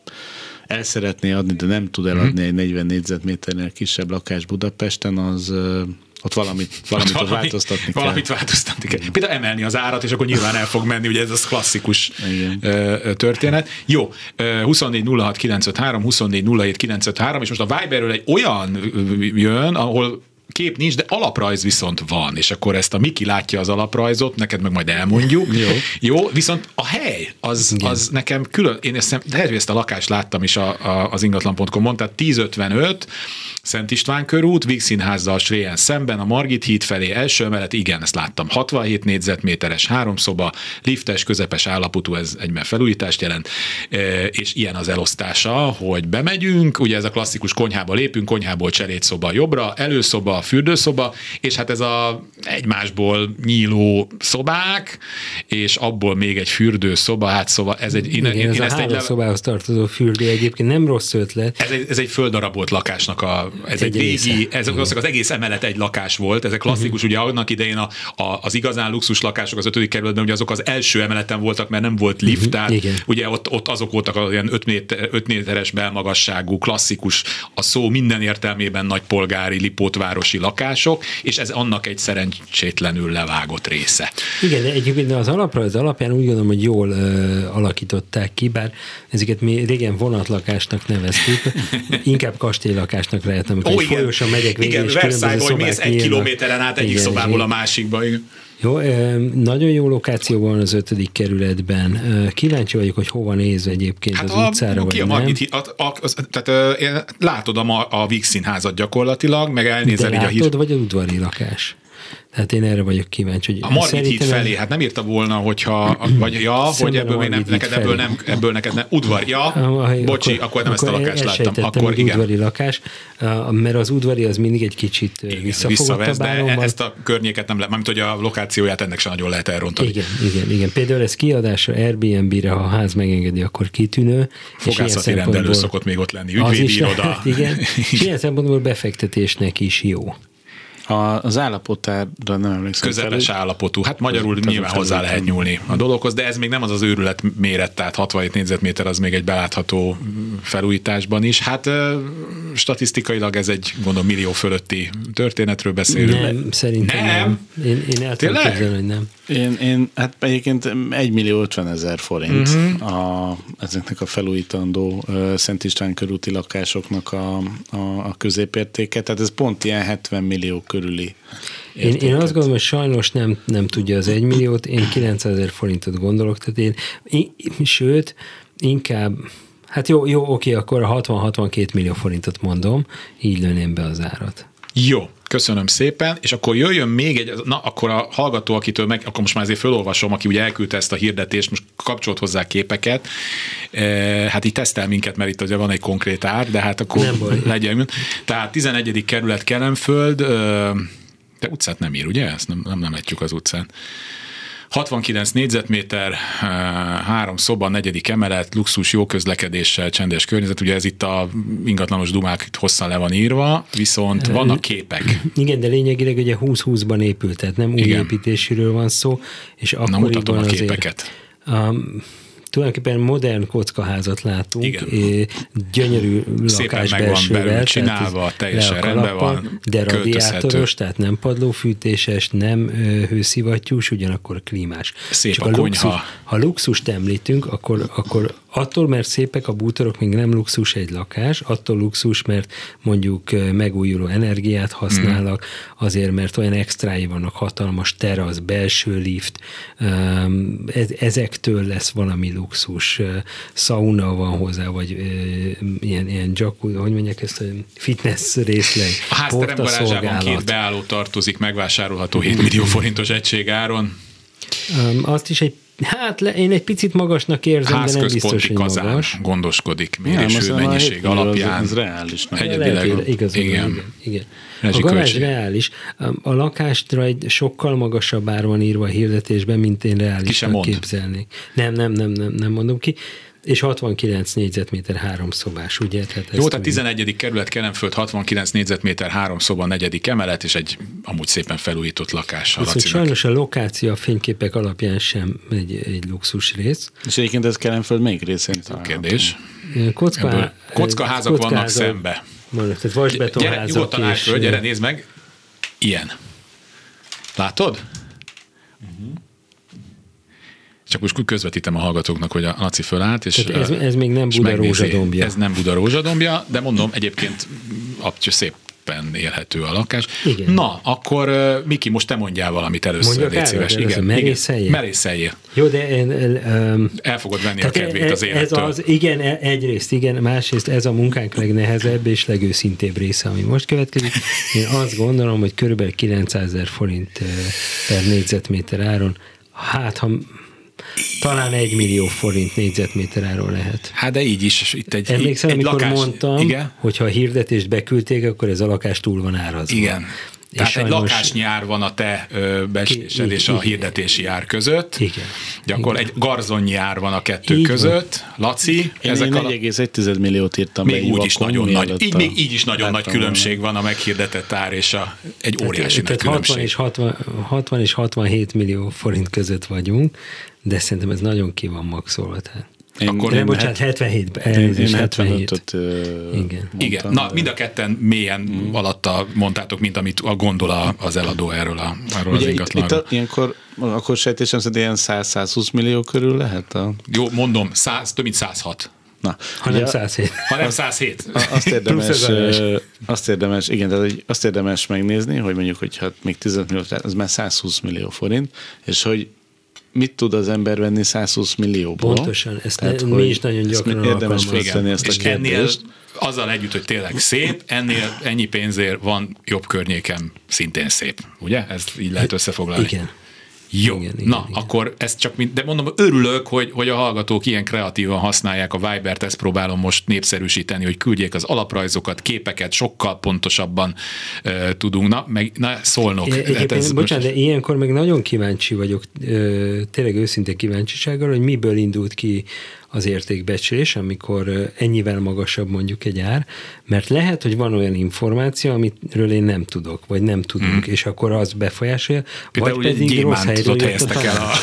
el szeretné adni, de nem tud eladni egy negyven négyzetméternél kisebb lakás Budapesten, az... Ott valamit, valamit valami, változtatni kell. Valamit változtatni kell. Például emelni az árat, és akkor nyilván el fog menni, ugye ez az klasszikus Igen. történet. Jó, huszonnégy nulla hat kilencszázötvenhárom, huszonnégy nulla hét kilencszázötvenhárom, és most a Viberről egy olyan jön, ahol kép nincs, de alaprajz viszont van, és akkor ezt a Miki látja az alaprajzot, neked meg majd elmondjuk. Jó. Jó, viszont a hely, az, az nekem külön, én ezt, ezt a lakást láttam is a, a, az ingatlan pont com-on, tehát ezerötvenöt, Szent István körút, Vígszínházzal Sréjen szemben, a Margit híd felé első emelet, igen, ezt láttam, hatvanhét négyzetméteres, háromszoba, liftes, közepes állapotú, ez egyben felújítást jelent, e, és ilyen az elosztása, hogy bemegyünk, ugye ez a klasszikus konyhába lépünk, konyhából cselédszoba jobbra, előszoba, fürdőszoba, és hát ez a egymásból nyíló szobák, és abból még egy fürdőszoba, hát szóval ez egy... Én, Igen, én, én ez a három szobához tartozó fürdő egyébként nem rossz ötlet. Ez egy, ez egy földarabolt lakásnak a... Ez egy, egy régi, ez az egész emelet egy lakás volt, ezek klasszikus, uh-huh. ugye annak idején a, a, az igazán luxus lakások az ötödik kerületben, ugye azok az első emeleten voltak, mert nem volt lift, uh-huh. tehát Igen. ugye ott, ott azok voltak az ilyen öt méter, méteres belmagasságú, klasszikus, a szó minden értelmében nagypolgári, lipótváros lakások, és ez annak egy szerencsétlenül levágott része. Igen, egyébként az alaprajz alapján úgy gondolom, hogy jól ö, alakították ki, bár ezeket mi régen vonatlakásnak neveztük, inkább kastélylakásnak lehet, amikor Ó, igen, folyosan megyek végig, igen, és különböző szobák mész egy kilométeren át egyik igen, szobából a másikba. Igen. Jó, nagyon jó lokációban van az ötödik kerületben. Kíváncsi vagyok, hogy hova néz egyébként hát az a, utcára, vagy a Margit, nem? A, a, az, tehát ö, látod a, a Vígszínházat gyakorlatilag, meg elnézel De így látod, a hír... vagy az udvari lakás? Tehát én erre vagyok kíváncsi. Hogy a Margit híd felé, hát nem írta volna, hogyha, vagy ja, hogy ebből még nem, neked ebből nem, ebből neked nem, udvar, ja, ah, bocsi, akkor, akkor nem akkor ezt a lakást láttam. Akkor igen. Udvari lakás, mert az udvari az mindig egy kicsit visszafogott a bálomban. Ezt a környéket nem lehet, mert hogy a lokációját ennek sem nagyon lehet elrontani. Igen, igen, igen. Például ez kiadásra, Airbnb-re, ha a ház megengedi, akkor kitűnő. Fogászati rendelő szokott még ott lenni, ügyvédi iroda. Igen, és ilyen szempontból befektetésnek is jó. Az állapotára nem emlékszem. Közepes felül. Állapotú. Hát magyarul közepes nyilván hozzá felül. Lehet nyúlni a dologhoz, de ez még nem az az őrület méret, tehát hatvanhét négyzetméter az még egy belátható felújításban is. Hát statisztikailag ez egy, gondolom, millió fölötti történetről beszélünk. Nem, szerintem nem. nem. Én, én el tudom képzelni, hogy nem. Én, én, hát egyébként egy millió ötvenezer forint uh-huh. a, ezeknek a felújítandó uh, Szent István körúti lakásoknak a, a, a középértéke, tehát ez pont ilyen hetven millió körüli értéket. Én, én azt gondolom, hogy sajnos nem, nem tudja az egy milliót, én kilencszázezer forintot gondolok, tehát én, én, én sőt, inkább hát jó, jó oké, akkor hatvan-hatvankét millió forintot mondom, így lőném be az árat. Jó, köszönöm szépen, és akkor jöjjön még egy, na akkor a hallgató, akitől meg, akkor most már azért fölolvasom, aki ugye elküldte ezt a hirdetést, most kapcsolt hozzá képeket, e, hát így tesztel minket, mert itt azért van egy konkrét ár, de hát akkor legyen. Tehát tizenegyedik kerület Kelenföld, de utcát nem ír, ugye? Ezt nem, nem, nem látjuk az utcán. hatvankilenc négyzetméter, három szoba, negyedik emelet, luxus, jó közlekedéssel, csendes környezet. Ugye ez itt a ingatlanos dumák itt hosszan le van írva, viszont vannak képek. Igen, de lényegileg ugye húsz-húszban épült, tehát nem új igen. építésről van szó. És na, mutatom a képeket. Um, Tulajdonképpen modern kockaházat látunk, é, gyönyörű lakás belsővel, csinálva, teljesen rendben van, de radiátoros, tehát nem padlófűtéses, nem hőszivattyús, ugyanakkor klímás. Szép csak a konyha. Luxus, ha luxust említünk, akkor, akkor attól, mert szépek a bútorok, még nem luxus egy lakás, attól luxus, mert mondjuk megújuló energiát használnak, mm. azért, mert olyan extrái vannak, hatalmas terasz, belső lift, ezektől lesz valami luxus. Luxus, szauna van hozzá, vagy ilyen, ilyen jacuzzi, hogy mondják ezt, a fitness részleg. A házterem garázsában két beálló tartozik, megvásárolható hét millió forintos egységáron. Um, azt is egy Hát le, én egy picit magasnak érzem, de nem biztos, hogy magas. Házközponti gondoskodik mérésű mennyiség alapján. Ez reális. Egyedileg. Igazán, igen. igen. A garázs reális. A lakást sokkal magasabb ár van írva a hirdetésben, mint én reálisnak képzelnék. Nem, nem, nem, nem, nem mondom ki. És hatvankilenc négyzetméter három szobás, ugye? Tehát jó, tehát tizenegyedik kerület, Kelenföld, hatvankilenc négyzetméter három szoba, negyedik emelet, és egy amúgy szépen felújított lakás. Viszont sajnos a lokáció a fényképek alapján sem egy, egy luxus rész. És egyébként ez Kelenföld melyik részén található? Kérdés. Kocka, kockaházak kocka vannak házak, szembe. Vannak, tehát vasbetonházak. Gyere, nyugodtan állj föl, gyere, nézd meg. Ilyen. Látod? Uh-huh. Csak most közvetítem a hallgatóknak, hogy a Laci fölállt, és ez, ez még nem Buda rózsadombja. Ez nem Buda rózsadombja, de mondom, egyébként szépen élhető a lakás. Igen. Na, akkor Miki, most te mondjál valamit először. Mondjak légy szíves. Igen, merészeljél. merészeljél. Jó, de én, um, el fogod venni a kedvét az élettől. Ez az, igen, egyrészt, igen, másrészt ez a munkánk legnehezebb és legőszintébb része, ami most következik. Én azt gondolom, hogy körülbelül kilencszázezer forint per négyzetméter áron, hát ha talán egy millió forint négyzetméteráról lehet. Hát de így is. Itt egy, Emlékszel, egy amikor lakás, mondtam, igen? hogyha a hirdetést beküldték, akkor ez a lakás túl van árazva. Igen. És tehát egy lakásnyi ár van a te becslésed és a hirdetési ár között. Igen. Gyakor egy garzonnyi ár van a kettő így között. Van. Laci, én ezek én a... egy egész egy milliót írtam még be. Úgy is nagyon nagy, így, még így is nagyon nagy különbség van a meghirdetett ár és a, egy óriási tehát, nagy tehát különbség. hatvan és hatvanhét millió forint között vagyunk, de szerintem ez nagyon ki van maxolva. Én, Akkor nem, bocsánat, hetvenhétben. hetvenötöt Igen. Igen. Na, mind a ketten mélyen mm. alatta mondtátok, mint amit a gondol az eladó erről, a, erről az ingatlanról. Itt, itt ilyenkor, akkor sejtésem szerint ilyen száz-százhúsz millió körül lehet? A... Jó, mondom, száz, több mint száz hat Na, hanem száz hét Hanem száz hét Azt érdemes, azt érdemes, igen, tehát azt érdemes megnézni, hogy mondjuk, hogy hát még tizenöt millió, az már száz húsz millió forint, és hogy mit tud az ember venni száz húsz millióból? Pontosan, ezt tehát, ne, mi is nagyon gyakran alkalmazni. Ezt a és kérdést. Ennél azzal együtt, hogy tényleg szép, ennél ennyi pénzért van jobb környékem szintén szép. Ugye? Ezt így lehet összefoglalni. Igen. Jó, igen, igen, na, igen. Akkor ezt csak, mind, de mondom, örülök, hogy, hogy a hallgatók ilyen kreatívan használják a Vibert, ezt próbálom most népszerűsíteni, hogy küldjék az alaprajzokat, képeket, sokkal pontosabban uh, tudunk, na, meg, na szólnok. É, hát ez én, bocsánat, most... de ilyenkor meg nagyon kíváncsi vagyok, ö, tényleg őszinte kíváncsisággal, hogy miből indult ki az értékbecslés, amikor ennyivel magasabb mondjuk egy ár, mert lehet, hogy van olyan információ, amiről én nem tudok, vagy nem tudunk, mm. és akkor az befolyásolja, például vagy pedig rossz helyről jött a tanács.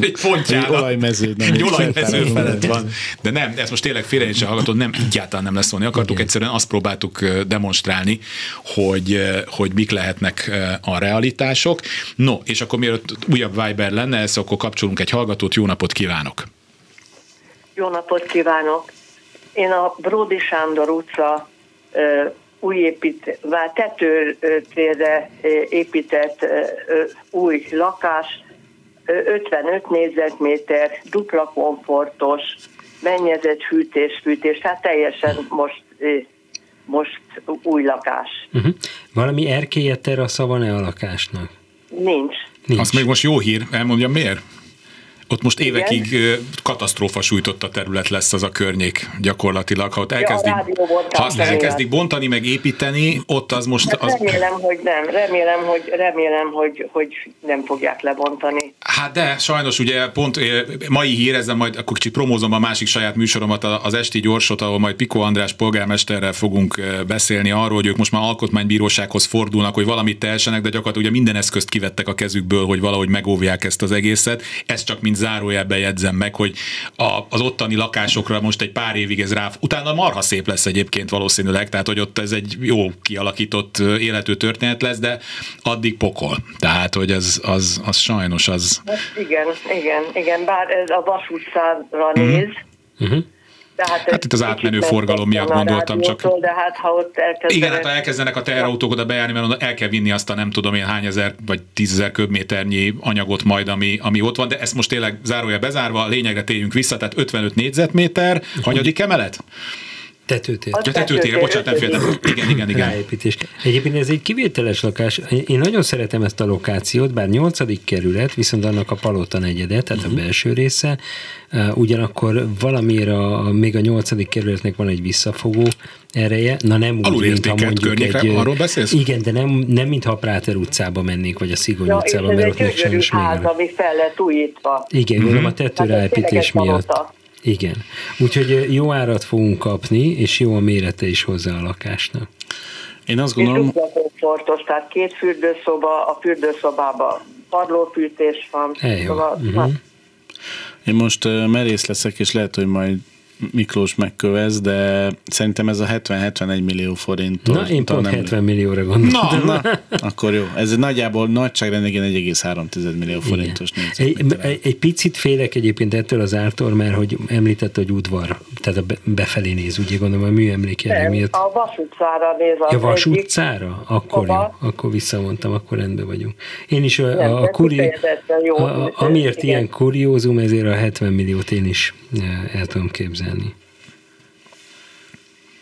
Egy pontjára. Egy olajmező. Egy olajmező felett van. De nem, ezt most tényleg félre is hallgatod, nem, egyáltalán nem leszólni akartuk, igen. Egyszerűen azt próbáltuk demonstrálni, hogy, hogy mik lehetnek a realitások. No, és akkor mielőtt újabb Viber lenne, ezt akkor kapcsolunk egy hallgatót, jó napot kívánok! Jó napot kívánok! Én a Bródy Sándor utca újépített, már tetőtérre épített új lakás, ötvenöt négyzetméter, dupla komfortos, mennyezet, fűtés, fűtés, hát teljesen most, most új lakás. Uh-huh. Valami erkélye terasza van-e a lakásnak? Nincs. Nincs. Azt még most jó hír, elmondjam miért? Ott most évekig igen. katasztrófa sújtotta terület lesz az a környék gyakorlatilag. Ha ott elkezdik, ja, ha azt elkezdik bontani, meg építeni, ott az most... Az... Remélem, hogy nem. Remélem, hogy, remélem hogy, hogy nem fogják lebontani. Hát de, sajnos ugye pont mai hír, ezzel majd akkor kicsit promózom a másik saját műsoromat, az Esti Gyorsot, ahol majd Piko András polgármesterrel fogunk beszélni arról, hogy ők most már alkotmánybírósághoz fordulnak, hogy valamit tehessenek, de gyakorlatilag ugye minden eszközt kivettek a kezükből, hogy valahogy megóvják ezt az egészet. Ez csak mint zárójelben jegyzem meg, hogy a, az ottani lakásokra most egy pár évig ez rá, utána marha szép lesz egyébként valószínűleg, tehát hogy ott ez egy jó kialakított életű történet lesz, de addig pokol. Tehát, hogy ez az, az sajnos az... Igen, igen, igen, bár ez a Vas utcára mm-hmm. néz. Mm-hmm. Hát, hát itt az átmenő forgalom miatt gondoltam csak. De hát, ha ott elkezdenek... Igen, hát ha elkezdenek a teherautók oda bejárni, mert el kell vinni azt a nem tudom én hány ezer vagy tízezer köbméternyi anyagot majd, ami, ami ott van, de ezt most tényleg zárója bezárva, lényegre térjünk vissza, tehát ötvenöt négyzetméter, hanyadik emelet? Tetőtér. A tetőtér, bocsánat, nem féltem. Igen, igen, igen. Ráépítés. Egyébként ez egy kivételes lakás. Én nagyon szeretem ezt a lokációt, bár nyolcadik kerület, viszont annak a palota negyede, tehát uh-huh. a belső része. Ugyanakkor valamiért a, még a nyolcadik kerületnek van egy visszafogó ereje. Na nem úgy, mintha mondjuk egy... Arról beszélsz? Igen, de nem, nem mintha a Práter utcába mennénk, vagy a Szigony ja, utcába, mert ott meg sajnos még... ház, ami fel lett újítva. Igen, gondolom uh-huh. a tetőráépítés miatt. Palota. Igen. Úgyhogy jó árat fogunk kapni, és jó a mérete is hozzá a lakásnak. Én azt gondolom... Sortos, tehát két fürdőszoba, a fürdőszobában padlófűtés van. Szóval, uh-huh. hát. Én most merész leszek, és lehet, hogy majd Miklós megkövesz, de szerintem ez a hetven-hetvenegy millió forinttól. Na, én pont hetven millióra gondoltam. Na, na, akkor jó. Ez nagyjából nagyságrendigen egy egész három millió forintos négyzetméter. Egy, egy picit félek egyébként ettől az ártól, mert hogy említette, hogy udvar, tehát a befelé néz, ugye gondolom, a műemlékjelő miatt. A Vas utcára néz az. A Vas utcára? Akkor jó. Akkor visszamondtam, akkor rendben vagyunk. Én is a, a, a kurió... A, amiért ilyen kuriózum, ezért a hetven milliót én is el tudom képzelni.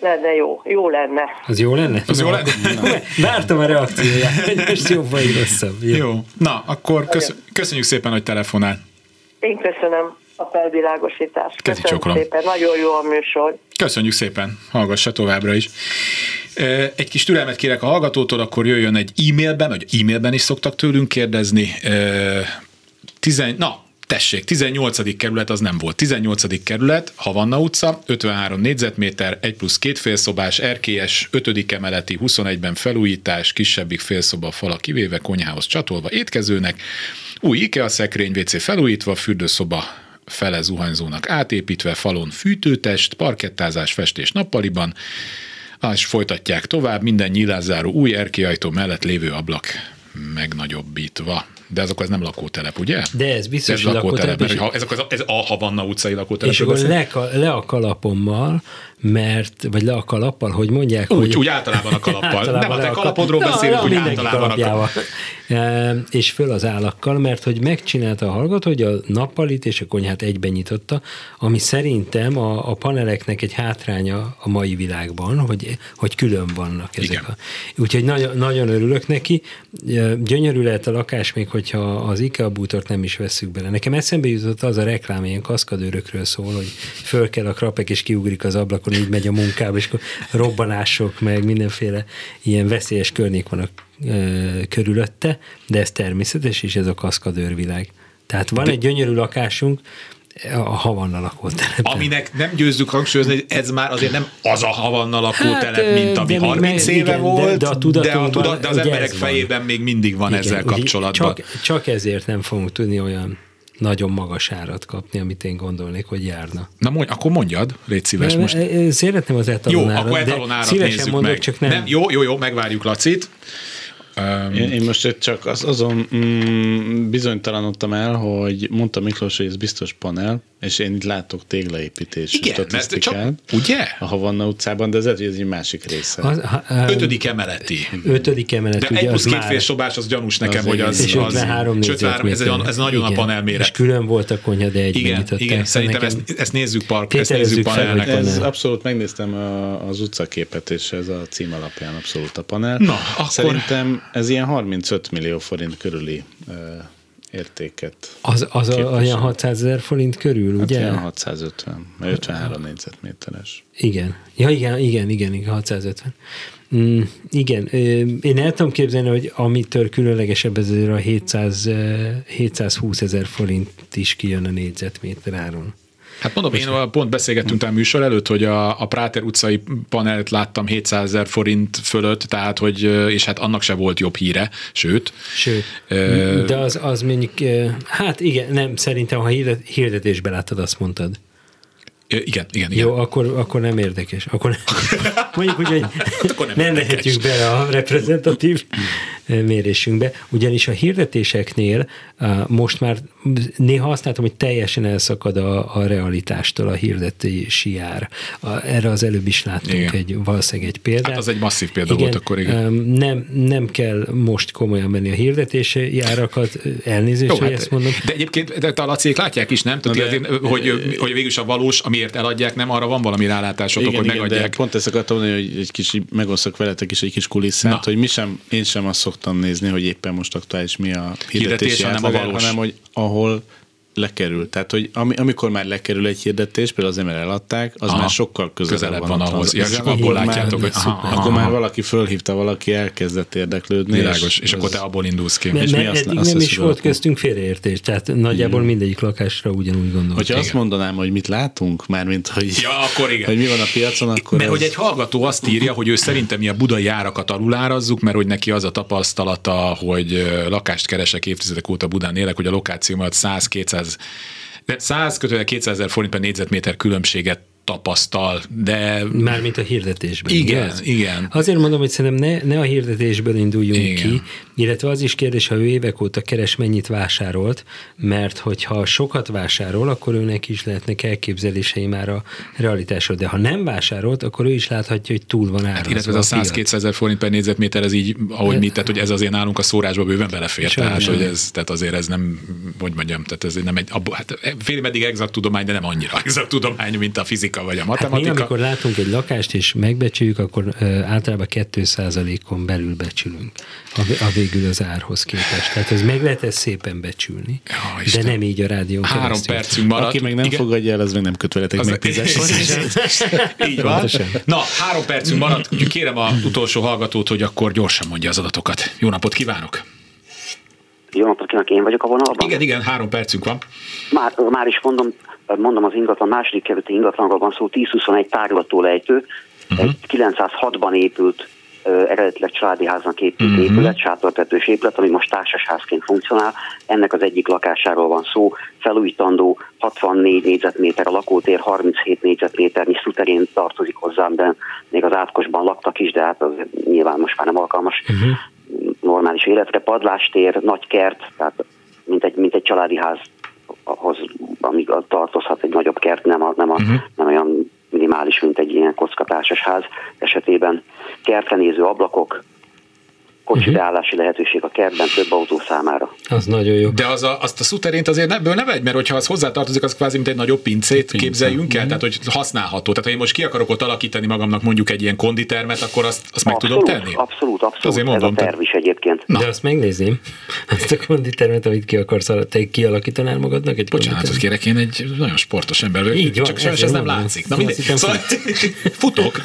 Lenne jó, jó lenne. Az jó lenne? Az jó lenne? Vártam a reakcióját, most jobb vagy rosszabb. Jó. jó, na akkor köszön- köszönjük szépen, hogy telefonál. Én köszönöm a felvilágosítást. Köszönöm szépen, nagyon jó a műsor. Köszönjük szépen, hallgassa továbbra is. Egy kis türelmet kérek a hallgatótól, akkor jöjjön egy e-mailben, vagy e-mailben is szoktak tőlünk kérdezni. Tizen- na, Tessék, tizennyolcadik kerület az nem volt. tizennyolcadik kerület, Havanna utca, ötvenhárom négyzetméter, egy plusz két félszobás, erkélyes, ötödik emeleti, huszonegyben felújítás, kisebbik félszoba fala kivéve, konyhához csatolva, étkezőnek, új IKEA szekrény, vé cé felújítva, fürdőszoba fele zuhanyzónak átépítve, falon fűtőtest, parkettázás, festés nappaliban, és folytatják tovább, minden nyílászáró új erkélyajtó mellett lévő ablak megnagyobbítva. De azok az nem lakótelep, ugye? De ez biztos, ez hogy lakótelep. lakótelep ezek az, ez a Havanna utcai lakótelep. És akkor le, le a kalapommal, mert, vagy le a kalappal, hogy mondják? Úgy, hogy, úgy általában a kalappal. Általában nem a te kalapodról kalap... beszélünk, hogy általában a kalappal. E, és föl az állakkal, mert hogy megcsinálta a hallgató, hogy a nappalit és a konyhát egyben nyitotta, ami szerintem a, a paneleknek egy hátránya a mai világban, hogy, hogy külön vannak ezek. A, úgyhogy nagyon, nagyon örülök neki. Gyönyörű lehet a lakás, még hogyha az IKEA bútort nem is vesszük bele. Nekem eszembe jutott az a reklám, ilyen kaszkadőrökről szól, hogy föl kell a krapek, és kiugrik az ablakon, így megy a munkába, és akkor robbanások, meg mindenféle ilyen veszélyes környék van a körülötte, de ez természetes, és ez a kaszkadőrvilág. Tehát van de... egy gyönyörű lakásunk, a Havanna lakótelep. Aminek nem győzzük hangsúlyozni, ez már azért nem az a Havanna lakótelep, hát, mint ami harminc meg, éve igen, volt, de, de, a tudatomban, de, a tuda, de az emberek fejében még mindig van, igen, ezzel kapcsolatban. Csak, csak ezért nem fogunk tudni olyan nagyon magas árat kapni, amit én gondolnék, hogy járna. Na mondj, akkor mondjad, légy szíves most. Szeretném az etalon árat. Jó, akkor etalon árat nézzük mondok, meg. Csak nem. Nem, jó, jó, jó, megvárjuk Lacit. Um, én, én most csak az, azon mm, bizonytalanodtam el, hogy mondta Miklós, hogy ez biztos panel, és én itt látok téglaépítés statisztikát. Ugye? A Havanna utcában, de ez egy másik része. Az, ha, ötödik emeleti. Ötödik emeleti, de ugye az már. De egy két félsobás, az gyanús nekem, az hogy az... És ötvenhárom négyzetméter. Ez nagyon a panel méret. És külön volt a konyha, de egyben nyitották. Igen, igen, szerintem ezt, ezt nézzük park, ezt nézzük panelnek. Ez abszolút, megnéztem a, az utcaképet, és ez a cím alapján abszolút a panel. Na, akkor... Szerintem ez ilyen harmincöt millió forint körüli értéket. Az, az olyan hatszázezer forint körül, hát ugye? Hát ilyen hatszázötven, vagy ötvenhárom négyzetméteres. Igen. Ja, igen, igen, igen, hatszázötven. Mm, igen, én el tudom képzelni, hogy amitől különlegesebb ezért a hétszázhúszezer forint is kijön a négyzetméter áron. Hát mondom, én pont beszélgettünk a műsor előtt, hogy a, a Práter utcai panelt láttam hétszázezer forint fölött, tehát hogy, és hát annak se volt jobb híre, sőt. Sőt, ö, de az, az mondjuk, hát igen, nem, szerintem, ha hirdetésben láttad, azt mondtad. Igen, igen, igen. Jó, akkor, akkor nem érdekes. Akkor nem, mondjuk, hogy akkor nem, nem lehetjük bele a reprezentatív mérésünkbe. Ugyanis a hirdetéseknél most már néha használtam, hogy teljesen elszakad a, a realitástól a hirdetési ár. A, erre az előbb is láttunk igen. egy, valószínűleg egy példát. Hát az egy masszív példa igen, volt akkor, igen. Nem, nem kell most komolyan menni a hirdetési árakat, elnézést, jó, hogy hát, ezt mondom. De egyébként de a laciék látják is, nem? Tehát, de, hogy, hogy, hogy végülis a valós, amiért eladják, nem arra van valami rálátásotok, igen, hogy igen, megadják. Pont ezt akartam mondani, hogy egy kis, megosztok veletek is egy kis kulisszát, na. hogy mi sem, én sem azt szoktam nézni, hogy éppen most aktuális mi a hirdetés, hanem a valós. Hanem, hogy ahol lekerül. Tehát, hogy ami, amikor már lekerül egy hirdetés, például az ember eladták, az aha, már sokkal közelebb, közelebb van, van ahhoz. Ja, abból látjátok, hogy akkor már valaki fölhívta, valaki elkezdett érdeklődni. Világos, és, és akkor te abból indulsz ki. És mi azt, nem azt is volt köztünk félreértés, tehát nagyjából igen. mindegyik lakásra ugyanúgy gondolt. Hogyha igen. azt mondanám, hogy mit látunk, mármint, hogy, ja, akkor igen. hogy mi van a piacon, akkor mert ez... hogy egy hallgató azt írja, hogy ő szerintem mi a budai árakat alulárazzuk, mert hogy neki az a tapasztalata, hogy lakást keresek évtizedek óta Budán élek, hogy a lokációmat száz-kétszáz de száz-kétszázezer forint per négyzetméter különbséget tapasztal, de... Mármint a hirdetésben. Igen, igaz? igen. Azért mondom, hogy szerintem ne, ne a hirdetésből induljunk igen. ki, illetve az is kérdés, ha ő évek óta keres, mennyit vásárolt, mert hogyha sokat vásárol, akkor őnek is lehetnek elképzelései már a realitásról, de ha nem vásárolt, akkor ő is láthatja, hogy túl van árazva. Hát, illetve ez a száz-kétszázezer forint per négyzetméter, ez így, ahogy mi, tehát hogy ez azért nálunk a szórásba bőven belefér, sajnán. Tehát hogy ez, tehát azért ez nem, hogy mondjam, tehát ez nem egy, abba, hát fél meddig exakt tudomány, de nem annyira exakt tudomány, mint a fizika vagy a matematika. Hát mi, amikor látunk egy lakást és megbecsüljük, akkor ö, általában két százalékon belül becsülünk a, a végül az árhoz képest. Tehát ez meg lehet ezt szépen becsülni. Jó, de nem így a rádió. Három keresztül. Percünk maradt. Aki meg nem igen. fogadja el, az meg nem köt veletek meg tízesre. Így van. Na, három percünk maradt. Úgyhogy kérem az utolsó hallgatót, hogy akkor gyorsan mondja az adatokat. Jó napot kívánok! Jó napot kívánok, én vagyok a vonalban. Igen, igen, három percünk van. Már, már is mondom, mondom az ingatlan, második kerületi ingatlanról van szó, tíz huszonegy tárlató lejtő, uh-huh. egy kilencszázhatban épült, uh, eredetileg családi háznak épült uh-huh. épület, sátortetős épület, ami most társasházként funkcionál. Ennek az egyik lakásáról van szó, felújítandó, hatvannégy négyzetméter a lakótér, harminchét négyzetméternyi szuterén tartozik hozzám, de még az átkosban laktak is, de hát az nyilván most már nem alkalmas uh-huh. normális életre. Padlástér, nagy kert, tehát mint egy, mint egy családi ház, ahhoz, amíg tartozhat egy nagyobb kert, nem, a, nem, a, uh-huh. nem olyan minimális, mint egy ilyen kockatársasház esetében. Kertre néző ablakok, kocsi beállási uh-huh. lehetőség a kertben több autó számára. Az nagyon jó. De az a, azt a szuterént azért ebből ne vegy, mert hogyha az hozzátartozik, az kvázi mint egy nagyobb pincét Pince. Képzeljünk el, mm-hmm. tehát hogy használható. Tehát ha én most ki akarok ott alakítani magamnak mondjuk egy ilyen konditermet, akkor azt, azt meg abszolút, tudom tenni? Abszolút, abszolút. Mondom, ez a terv is egyébként. Na. De azt megnézném, azt a konditermet, amit ki akarsz, te kialakítanál magadnak egy konditermet? Bocsánatot kérek, én egy nagyon sportos ember vagyok. Így van, csak sajnos ez nem látszik. Na mindegy, szóval futok.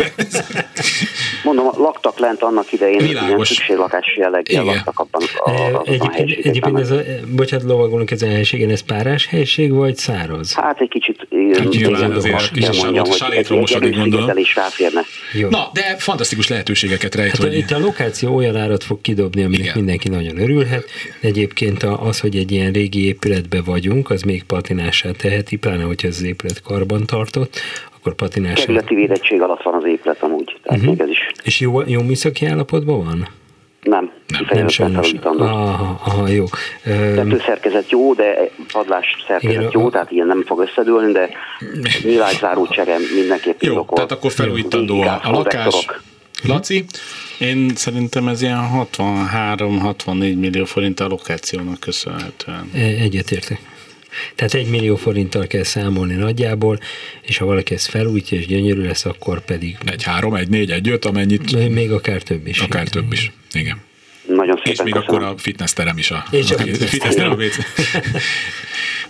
Mondom, laktak lent annak idején, ilyen szükséglakás jelleggel laktak abban a, a, a helységben. Egyébként ez a, bocsánat, lovagolunk ezen a helységen, ez párás helység, vagy száraz? Hát egy kicsit... Nyilván azért kicsit salétromosodik, gondolom. Na, de fantasztikus lehetőségeket rejt, hát, hogy... Itt a lokáció olyan árat fog kidobni, aminek igen. mindenki nagyon örülhet. Egyébként az, hogy egy ilyen régi épületbe vagyunk, az még patinássá teheti, pláne, hogyha ez az épület karban tartott, akkor patinás. Kerületi védettség alatt van az épület amúgy. Tehát uh-huh. még ez is. És jó, jó műszaki állapotban van? Nem. Nem, nem sajnos. Aha, aha, jó. Tetőszerkezet jó, de padlás szerkezet igen, jó, a... tehát ilyen nem fog összedőlni, de nyilványzáró csere mindenképpen okol. Jó, tehát akkor felújítandó a, a lakás. Laci? Én szerintem ez ilyen hatvanhárom-hatvannégy millió forint a lokációnak köszönhetően. Egyetértek. Tehát egy millió forinttal kell számolni nagyjából, és ha valaki ezt felújtja és gyönyörű lesz, akkor pedig... Egy három, egy négy, egy öt, amennyit... Még akár több is. Akár több is, igen. Nagyon szépen. És még köszönöm. Akkor a fitnessterem is a, a fitnessterem a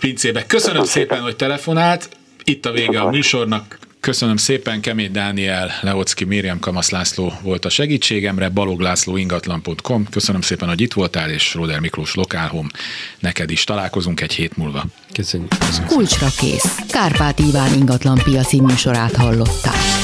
pincébe. Köszönöm, köszönöm szépen, hogy telefonált. Itt a vége a műsornak. Köszönöm szépen, Kemény Dániel, Leoczki Miriam, Kamasz László volt a segítségemre, Balogh László ingatlan pont com. Köszönöm szépen, hogy itt voltál, és Róder Miklós Lokálhom. Neked is találkozunk egy hét múlva. Köszönjük. Köszönjük. Kulcsra kész. Kárpáti Iván ingatlan piaci műsorát hallották.